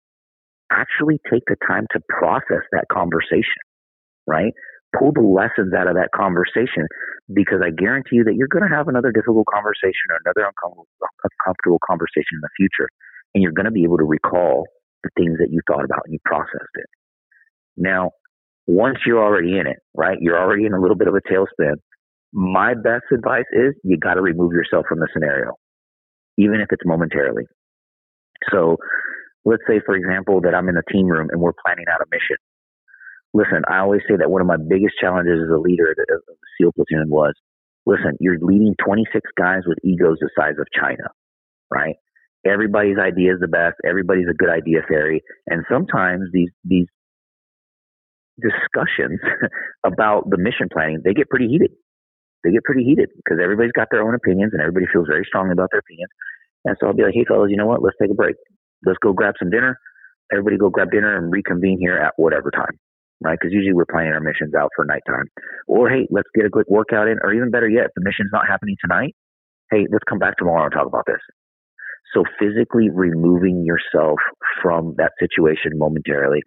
actually take the time to process that conversation, right? Pull the lessons out of that conversation, because I guarantee you that you're going to have another difficult conversation or another uncomfortable conversation in the future, and you're going to be able to recall the things that you thought about and you processed it. Now, once you're already in it, right? You're already in a little bit of a tailspin. My best advice is you got to remove yourself from the scenario, even if it's momentarily. So let's say, for example, that I'm in the team room and we're planning out a mission. Listen, I always say that one of my biggest challenges as a leader of the SEAL platoon was, listen, you're leading 26 guys with egos the size of China, right? Everybody's idea is the best. Everybody's a good idea fairy. And sometimes these discussions about the mission planning, they get pretty heated. They get pretty heated because everybody's got their own opinions and everybody feels very strongly about their opinions. And so I'll be like, hey, fellas, you know what? Let's take a break. Let's go grab some dinner. Everybody go grab dinner and reconvene here at whatever time, right? Because usually we're planning our missions out for nighttime. Or, hey, let's get a quick workout in. Or even better yet, if the mission's not happening tonight, hey, let's come back tomorrow and talk about this. So physically removing yourself from that situation momentarily.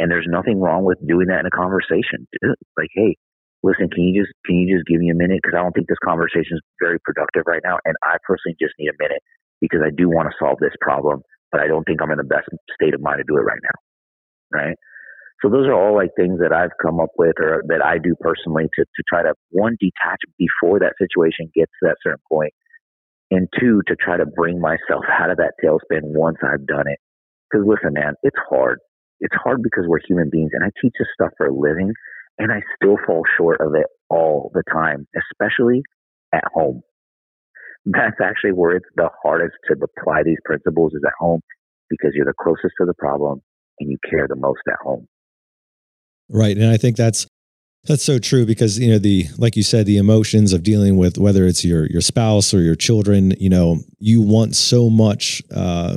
And there's nothing wrong with doing that in a conversation. Like, hey, listen, can you just give me a minute? Because I don't think this conversation is very productive right now. And I personally just need a minute because I do want to solve this problem, but I don't think I'm in the best state of mind to do it right now, right? So those are all like things that I've come up with or that I do personally to try to, one, detach before that situation gets to that certain point, and two, to try to bring myself out of that tailspin once I've done it. Because listen, man, it's hard. It's hard because we're human beings, and I teach this stuff for a living, and I still fall short of it all the time, especially at home. That's actually where it's the hardest to apply these principles is at home, because you're the closest to the problem and you care the most at home. Right. And I think that's so true because, you know, like you said, the emotions of dealing with, whether it's your spouse or your children, you know, you want so much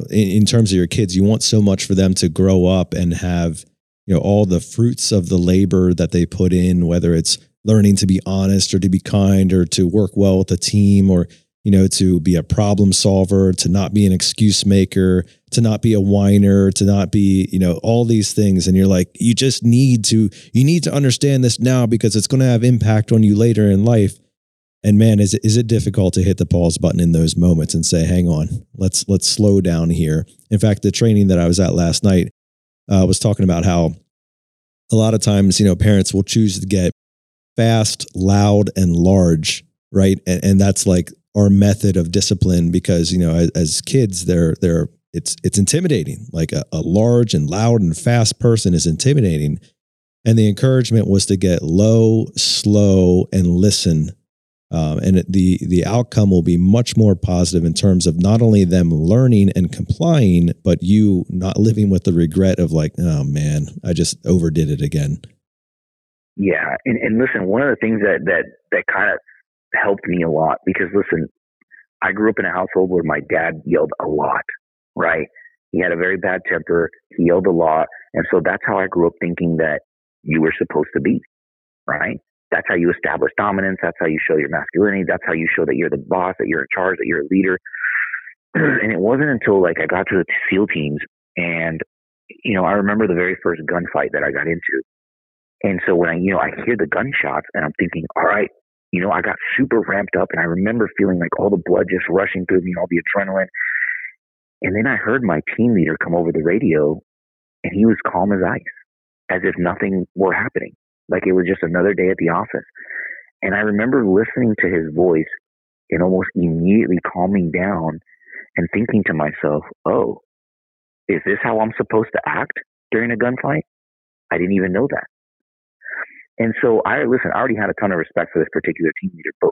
in terms of your kids, you want so much for them to grow up and have, you know, all the fruits of the labor that they put in, whether it's learning to be honest or to be kind or to work well with a team or, you know, to be a problem solver, to not be an excuse maker, to not be a whiner, to not be, you know, all these things. And you're like, you need to understand this now because it's going to have impact on you later in life. And man, is it difficult to hit the pause button in those moments and say, hang on, let's slow down here. In fact, the training that I was at last night was talking about how a lot of times, you know, parents will choose to get fast, loud, and large, right? And that's like our method of discipline because, you know, as kids, it's intimidating. Like a large and loud and fast person is intimidating. And the encouragement was to get low, slow, and listen And the outcome will be much more positive in terms of not only them learning and complying, but you not living with the regret of like, oh man, I just overdid it again. Yeah. And listen, one of the things that kind of helped me a lot, because listen, I grew up in a household where my dad yelled a lot, right? He had a very bad temper. He yelled a lot. And so that's how I grew up thinking that you were supposed to be, right? That's how you establish dominance. That's how you show your masculinity. That's how you show that you're the boss, that you're in charge, that you're a leader. And it wasn't until like I got to the SEAL teams and, you know, I remember the very first gunfight that I got into. And so when I hear the gunshots and I'm thinking, all right, you know, I got super ramped up and I remember feeling like all the blood just rushing through me, all the adrenaline. And then I heard my team leader come over the radio and he was calm as ice, as if nothing were happening. Like it was just another day at the office. And I remember listening to his voice and almost immediately calming down and thinking to myself, oh, is this how I'm supposed to act during a gunfight? I didn't even know that. And so I already had a ton of respect for this particular team leader, but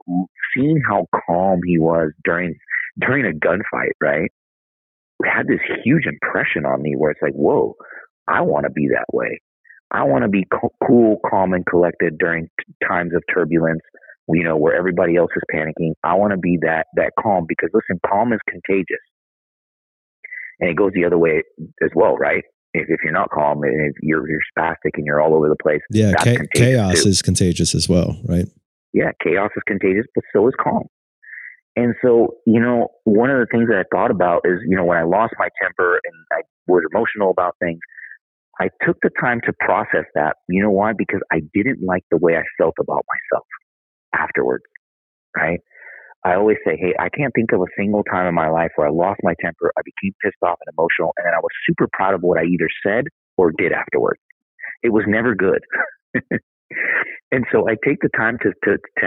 seeing how calm he was during a gunfight, right, had this huge impression on me where it's like, whoa, I want to be that way. I want to be cool, calm, and collected during times of turbulence, you know, where everybody else is panicking. I want to be that calm, because listen, calm is contagious. And it goes the other way as well, right? If you're not calm and if you're spastic and you're all over the place. Yeah, chaos is contagious as well, right? Yeah, chaos is contagious, but so is calm. And so, you know, one of the things that I thought about is, you know, when I lost my temper and I was emotional about things, I took the time to process that. You know why? Because I didn't like the way I felt about myself afterwards, right? I always say, hey, I can't think of a single time in my life where I lost my temper, I became pissed off and emotional, and then I was super proud of what I either said or did afterwards. It was never good. And so I take the time to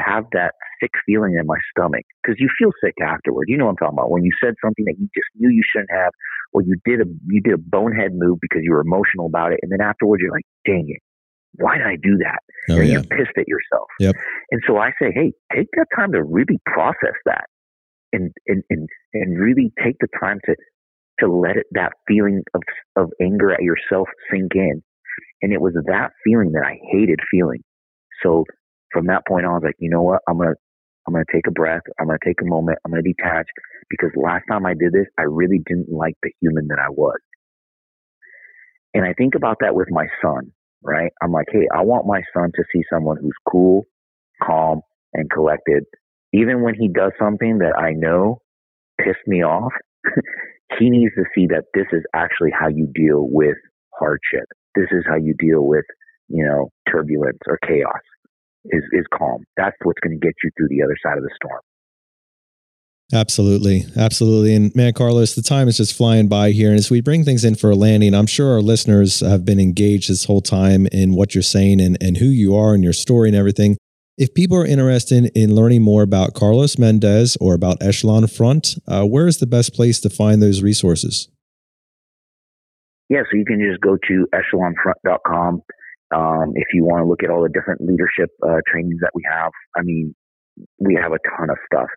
have that sick feeling in my stomach, because you feel sick afterward. You know what I'm talking about. When you said something that you just knew you shouldn't have, or you did a bonehead move because you were emotional about it, and then afterwards you're like, dang it, why did I do that? Oh, and yeah. You're pissed at yourself. Yep. And so I say, hey, take that time to really process that and really take the time to let it, that feeling of anger at yourself sink in. And it was that feeling that I hated feeling. So from that point on, I was like, you know what? I'm going to take a breath. I'm going to take a moment. I'm going to detach, because last time I did this, I really didn't like the human that I was. And I think about that with my son, right? I'm like, hey, I want my son to see someone who's cool, calm, and collected. Even when he does something that I know pissed me off, he needs to see that this is actually how you deal with hardship. This is how you deal with, you know, turbulence or chaos is calm. That's what's going to get you through the other side of the storm. Absolutely. Absolutely. And man, Carlos, the time is just flying by here. And as we bring things in for a landing, I'm sure our listeners have been engaged this whole time in what you're saying and who you are and your story and everything. If people are interested in learning more about Carlos Mendez or about Echelon Front, where is the best place to find those resources? Yeah, so you can just go to echelonfront.com if you want to look at all the different leadership trainings that we have. I mean, we have a ton of stuff.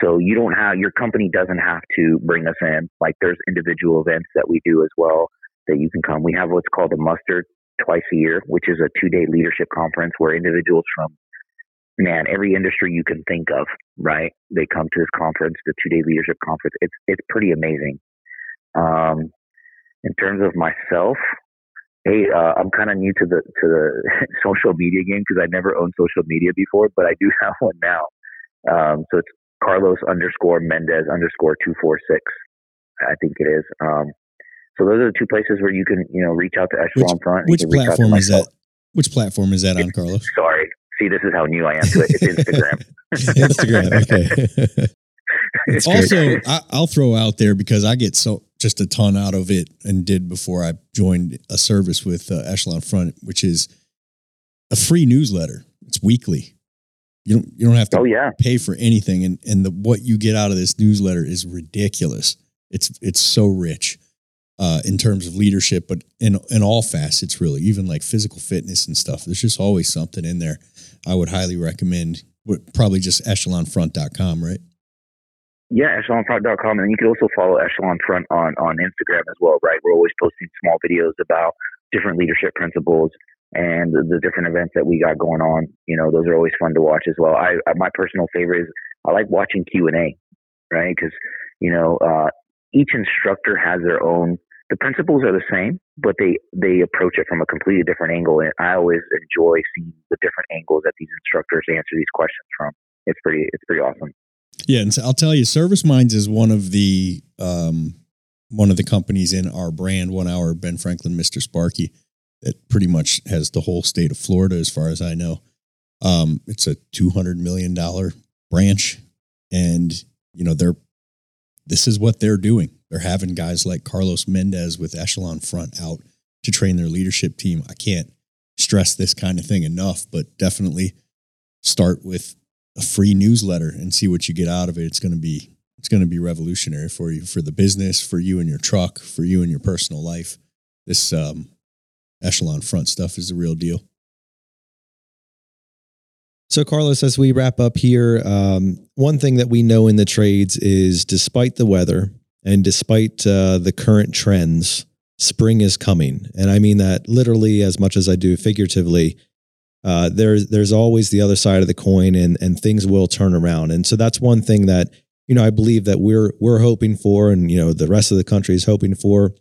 So your company doesn't have to bring us in. Like, there's individual events that we do as well that you can come. We have what's called the Mustard twice a year, which is a 2-day leadership conference where individuals from, man, every industry you can think of, right? They come to this conference, the 2-day leadership conference. It's pretty amazing. In terms of myself, hey, I'm kind of new to the social media game, because I never owned social media before, but I do have one now. So it's Carlos_Mendez_246, I think it is. So those are the two places where you can, you know, reach out to Echelon Front. Which platform is that on, Carlos? Sorry. See, this is how new I am to it. It's Instagram. Instagram, okay. It's also, I'll throw out there, because I get just a ton out of it and did before I joined a service with Echelon Front, which is a free newsletter. It's weekly. You don't have to pay for anything. And what you get out of this newsletter is ridiculous. It's so rich in terms of leadership, but in all facets, really, even like physical fitness and stuff. There's just always something in there. I would highly recommend probably just echelonfront.com, right? Yeah, echelonfront.com. And you can also follow Echelon Front on Instagram as well, right? We're always posting small videos about different leadership principles and the different events that we got going on. You know, those are always fun to watch as well. My personal favorite is I like watching Q&A, right? Because, you know, each instructor has their own. The principles are the same, but they approach it from a completely different angle. And I always enjoy seeing the different angles that these instructors answer these questions from. It's pretty awesome. Yeah, and so I'll tell you, Service Minds is one of the companies in our brand, 1 Hour, Ben Franklin, Mr. Sparky, that pretty much has the whole state of Florida, as far as I know. It's a $200 million branch, and you know this is what they're doing. They're having guys like Carlos Mendez with Echelon Front out to train their leadership team. I can't stress this kind of thing enough, but definitely start with a free newsletter and see what you get out of it. It's going to be revolutionary for you, for the business, for you and your truck, for you and your personal life. This Echelon Front stuff is the real deal. So, Carlos, as we wrap up here, one thing that we know in the trades is, despite the weather and despite the current trends, spring is coming. And I mean that literally as much as I do figuratively. There's always the other side of the coin, and things will turn around. And so that's one thing that, you know, I believe that we're hoping for, and, you know, the rest of the country is hoping for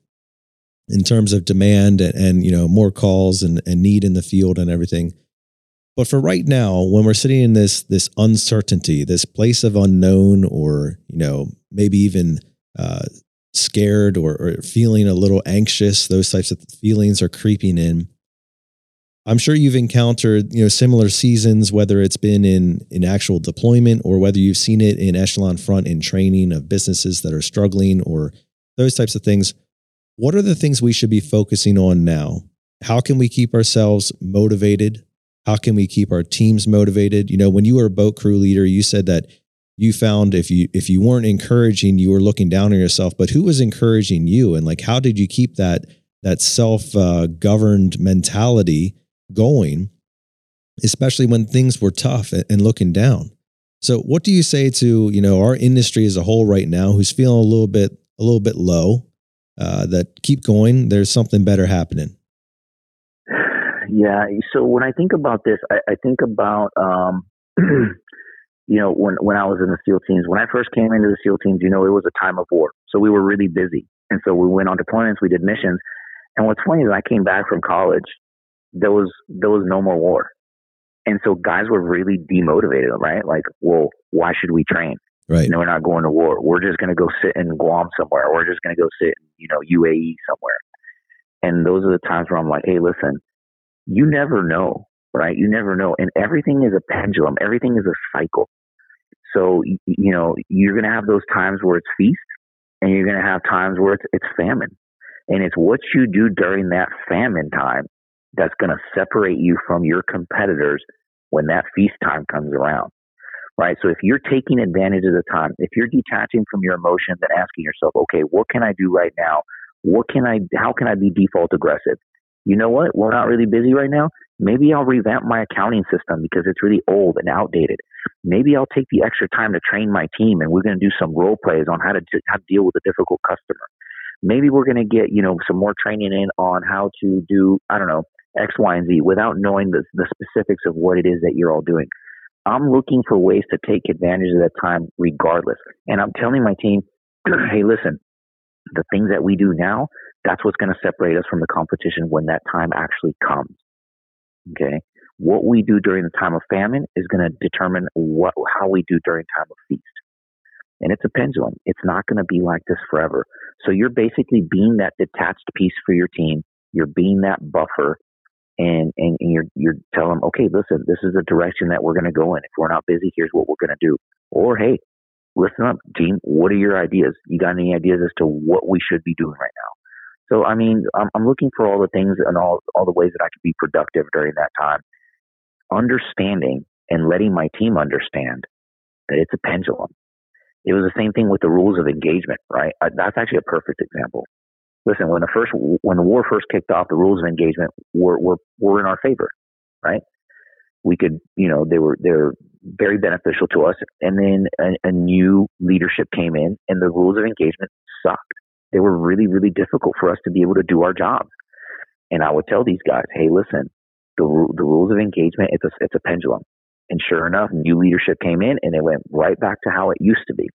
in terms of demand and you know, more calls and need in the field and everything. But for right now, when we're sitting in this uncertainty, this place of unknown, or, you know, maybe even scared or feeling a little anxious, those types of feelings are creeping in. I'm sure you've encountered, you know, similar seasons, whether it's been in actual deployment or whether you've seen it in Echelon Front in training of businesses that are struggling or those types of things. What are the things we should be focusing on now? How can we keep ourselves motivated? How can we keep our teams motivated? You know, when you were a boat crew leader, you said that you found if you weren't encouraging, you were looking down on yourself. But who was encouraging you? And like, how did you keep that self-governed mentality going, especially when things were tough and looking down? So what do you say to, you know, our industry as a whole right now, who's feeling a little bit low, that keep going, there's something better happening? Yeah. So when I think about this, I think about, you know, when I was in the SEAL teams, when I first came into the SEAL teams, you know, it was a time of war. So we were really busy. And so we went on deployments, we did missions. And what's funny is when I came back from college, there was no more war. And so guys were really demotivated, right? Like, well, why should we train? Right. You know, we're not going to war. We're just going to go sit in Guam somewhere. We're just going to go sit in, you know, UAE somewhere. And those are the times where I'm like, hey, listen, you never know, right? You never know. And everything is a pendulum. Everything is a cycle. So, you know, you're going to have those times where it's feast, and you're going to have times where it's famine. And it's what you do during that famine time that's going to separate you from your competitors when that feast time comes around, right? So if you're taking advantage of the time, if you're detaching from your emotions and asking yourself, okay, what can I do right now? How can I be default aggressive? You know what? We're not really busy right now. Maybe I'll revamp my accounting system because it's really old and outdated. Maybe I'll take the extra time to train my team, and we're going to do some role plays on how to deal with a difficult customer. Maybe we're going to get, you know, some more training in on how to do, I don't know, X, Y, and Z without knowing the specifics of what it is that you're all doing. I'm looking for ways to take advantage of that time regardless. And I'm telling my team, hey, listen, the things that we do now, that's what's going to separate us from the competition when that time actually comes. Okay. What we do during the time of famine is going to determine how we do during time of feast. And it's a pendulum. It's not going to be like this forever. So you're basically being that detached piece for your team. You're being that buffer. And you're telling them, okay, listen, this is the direction that we're going to go in. If we're not busy, here's what we're going to do. Or, hey, listen up, team. What are your ideas? You got any ideas as to what we should be doing right now? So, I mean, I'm looking for all the things and all the ways that I could be productive during that time. Understanding and letting my team understand that it's a pendulum. It was the same thing with the rules of engagement, right? That's actually a perfect example. Listen, when the war first kicked off, the rules of engagement were in our favor, right? We could, you know, they were very beneficial to us. And then a new leadership came in, and the rules of engagement sucked. They were really, really difficult for us to be able to do our job. And I would tell these guys, hey, listen, the rules of engagement, it's a pendulum. And sure enough, new leadership came in, and it went right back to how it used to be.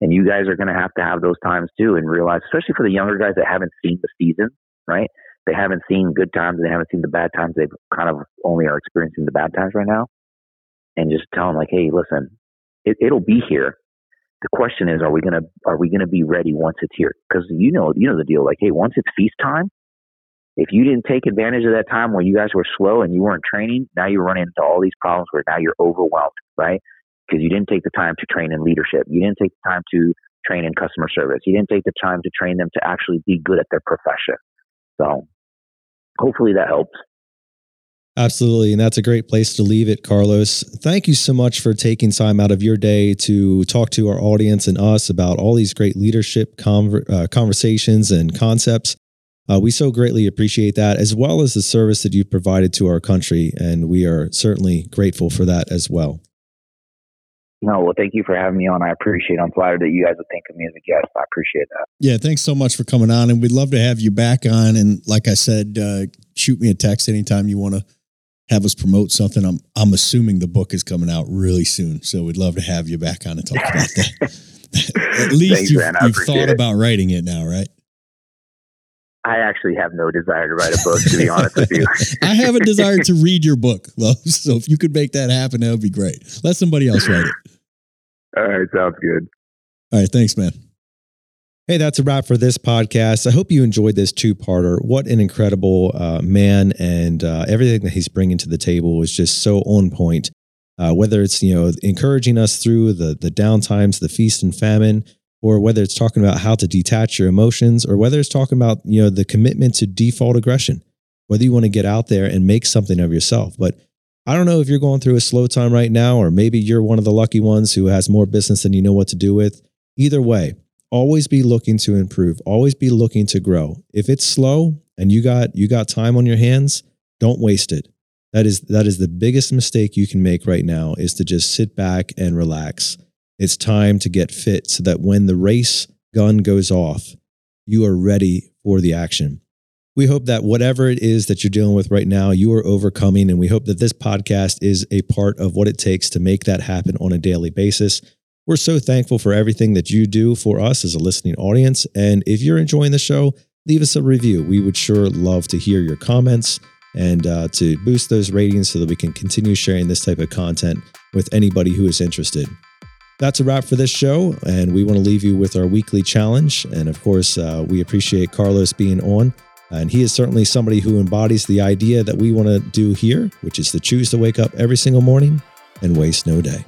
And you guys are going to have those times too, and realize, especially for the younger guys that haven't seen the season, right? They haven't seen good times, and they haven't seen the bad times. They've kind of only are experiencing the bad times right now. And just tell them, like, hey, listen, it'll be here. The question is, are we gonna be ready once it's here? Because you know the deal. Like, hey, once it's feast time, if you didn't take advantage of that time when you guys were slow and you weren't training, now you're running into all these problems where now you're overwhelmed, right? Because you didn't take the time to train in leadership. You didn't take the time to train in customer service. You didn't take the time to train them to actually be good at their profession. So hopefully that helps. Absolutely. And that's a great place to leave it, Carlos. Thank you so much for taking time out of your day to talk to our audience and us about all these great leadership conversations and concepts. We so greatly appreciate that, as well as the service that you've provided to our country. And we are certainly grateful for that as well. No, well, thank you for having me on. I appreciate it. I'm flattered that you guys would think of me as a guest. I appreciate that. Yeah, thanks so much for coming on. And we'd love to have you back on. And like I said, shoot me a text anytime you want to have us promote something. I'm assuming the book is coming out really soon. So we'd love to have you back on and talk about that. At least thanks, you've thought about writing it now, right? I actually have no desire to write a book, to be honest with you. I have a desire to read your book, Love. So if you could make that happen, that would be great. Let somebody else write it. All right. Sounds good. All right. Thanks, man. Hey, that's a wrap for this podcast. I hope you enjoyed this two-parter. What an incredible man, and everything that he's bringing to the table is just so on point. Whether it's, encouraging us through the downtimes, the feast and famine, or whether it's talking about how to detach your emotions, or whether it's talking about, the commitment to default aggression, whether you want to get out there and make something of yourself. But I don't know if you're going through a slow time right now, or maybe you're one of the lucky ones who has more business than you know what to do with. Either way, always be looking to improve, always be looking to grow. If it's slow and you got time on your hands, don't waste it. That is the biggest mistake you can make right now, is to just sit back and relax. It's time to get fit so that when the race gun goes off, you are ready for the action. We hope that whatever it is that you're dealing with right now, you are overcoming. And we hope that this podcast is a part of what it takes to make that happen on a daily basis. We're so thankful for everything that you do for us as a listening audience. And if you're enjoying the show, leave us a review. We would sure love to hear your comments and to boost those ratings so that we can continue sharing this type of content with anybody who is interested. That's a wrap for this show, and we want to leave you with our weekly challenge. And of course, we appreciate Carlos being on, and he is certainly somebody who embodies the idea that we want to do here, which is to choose to wake up every single morning and waste no day.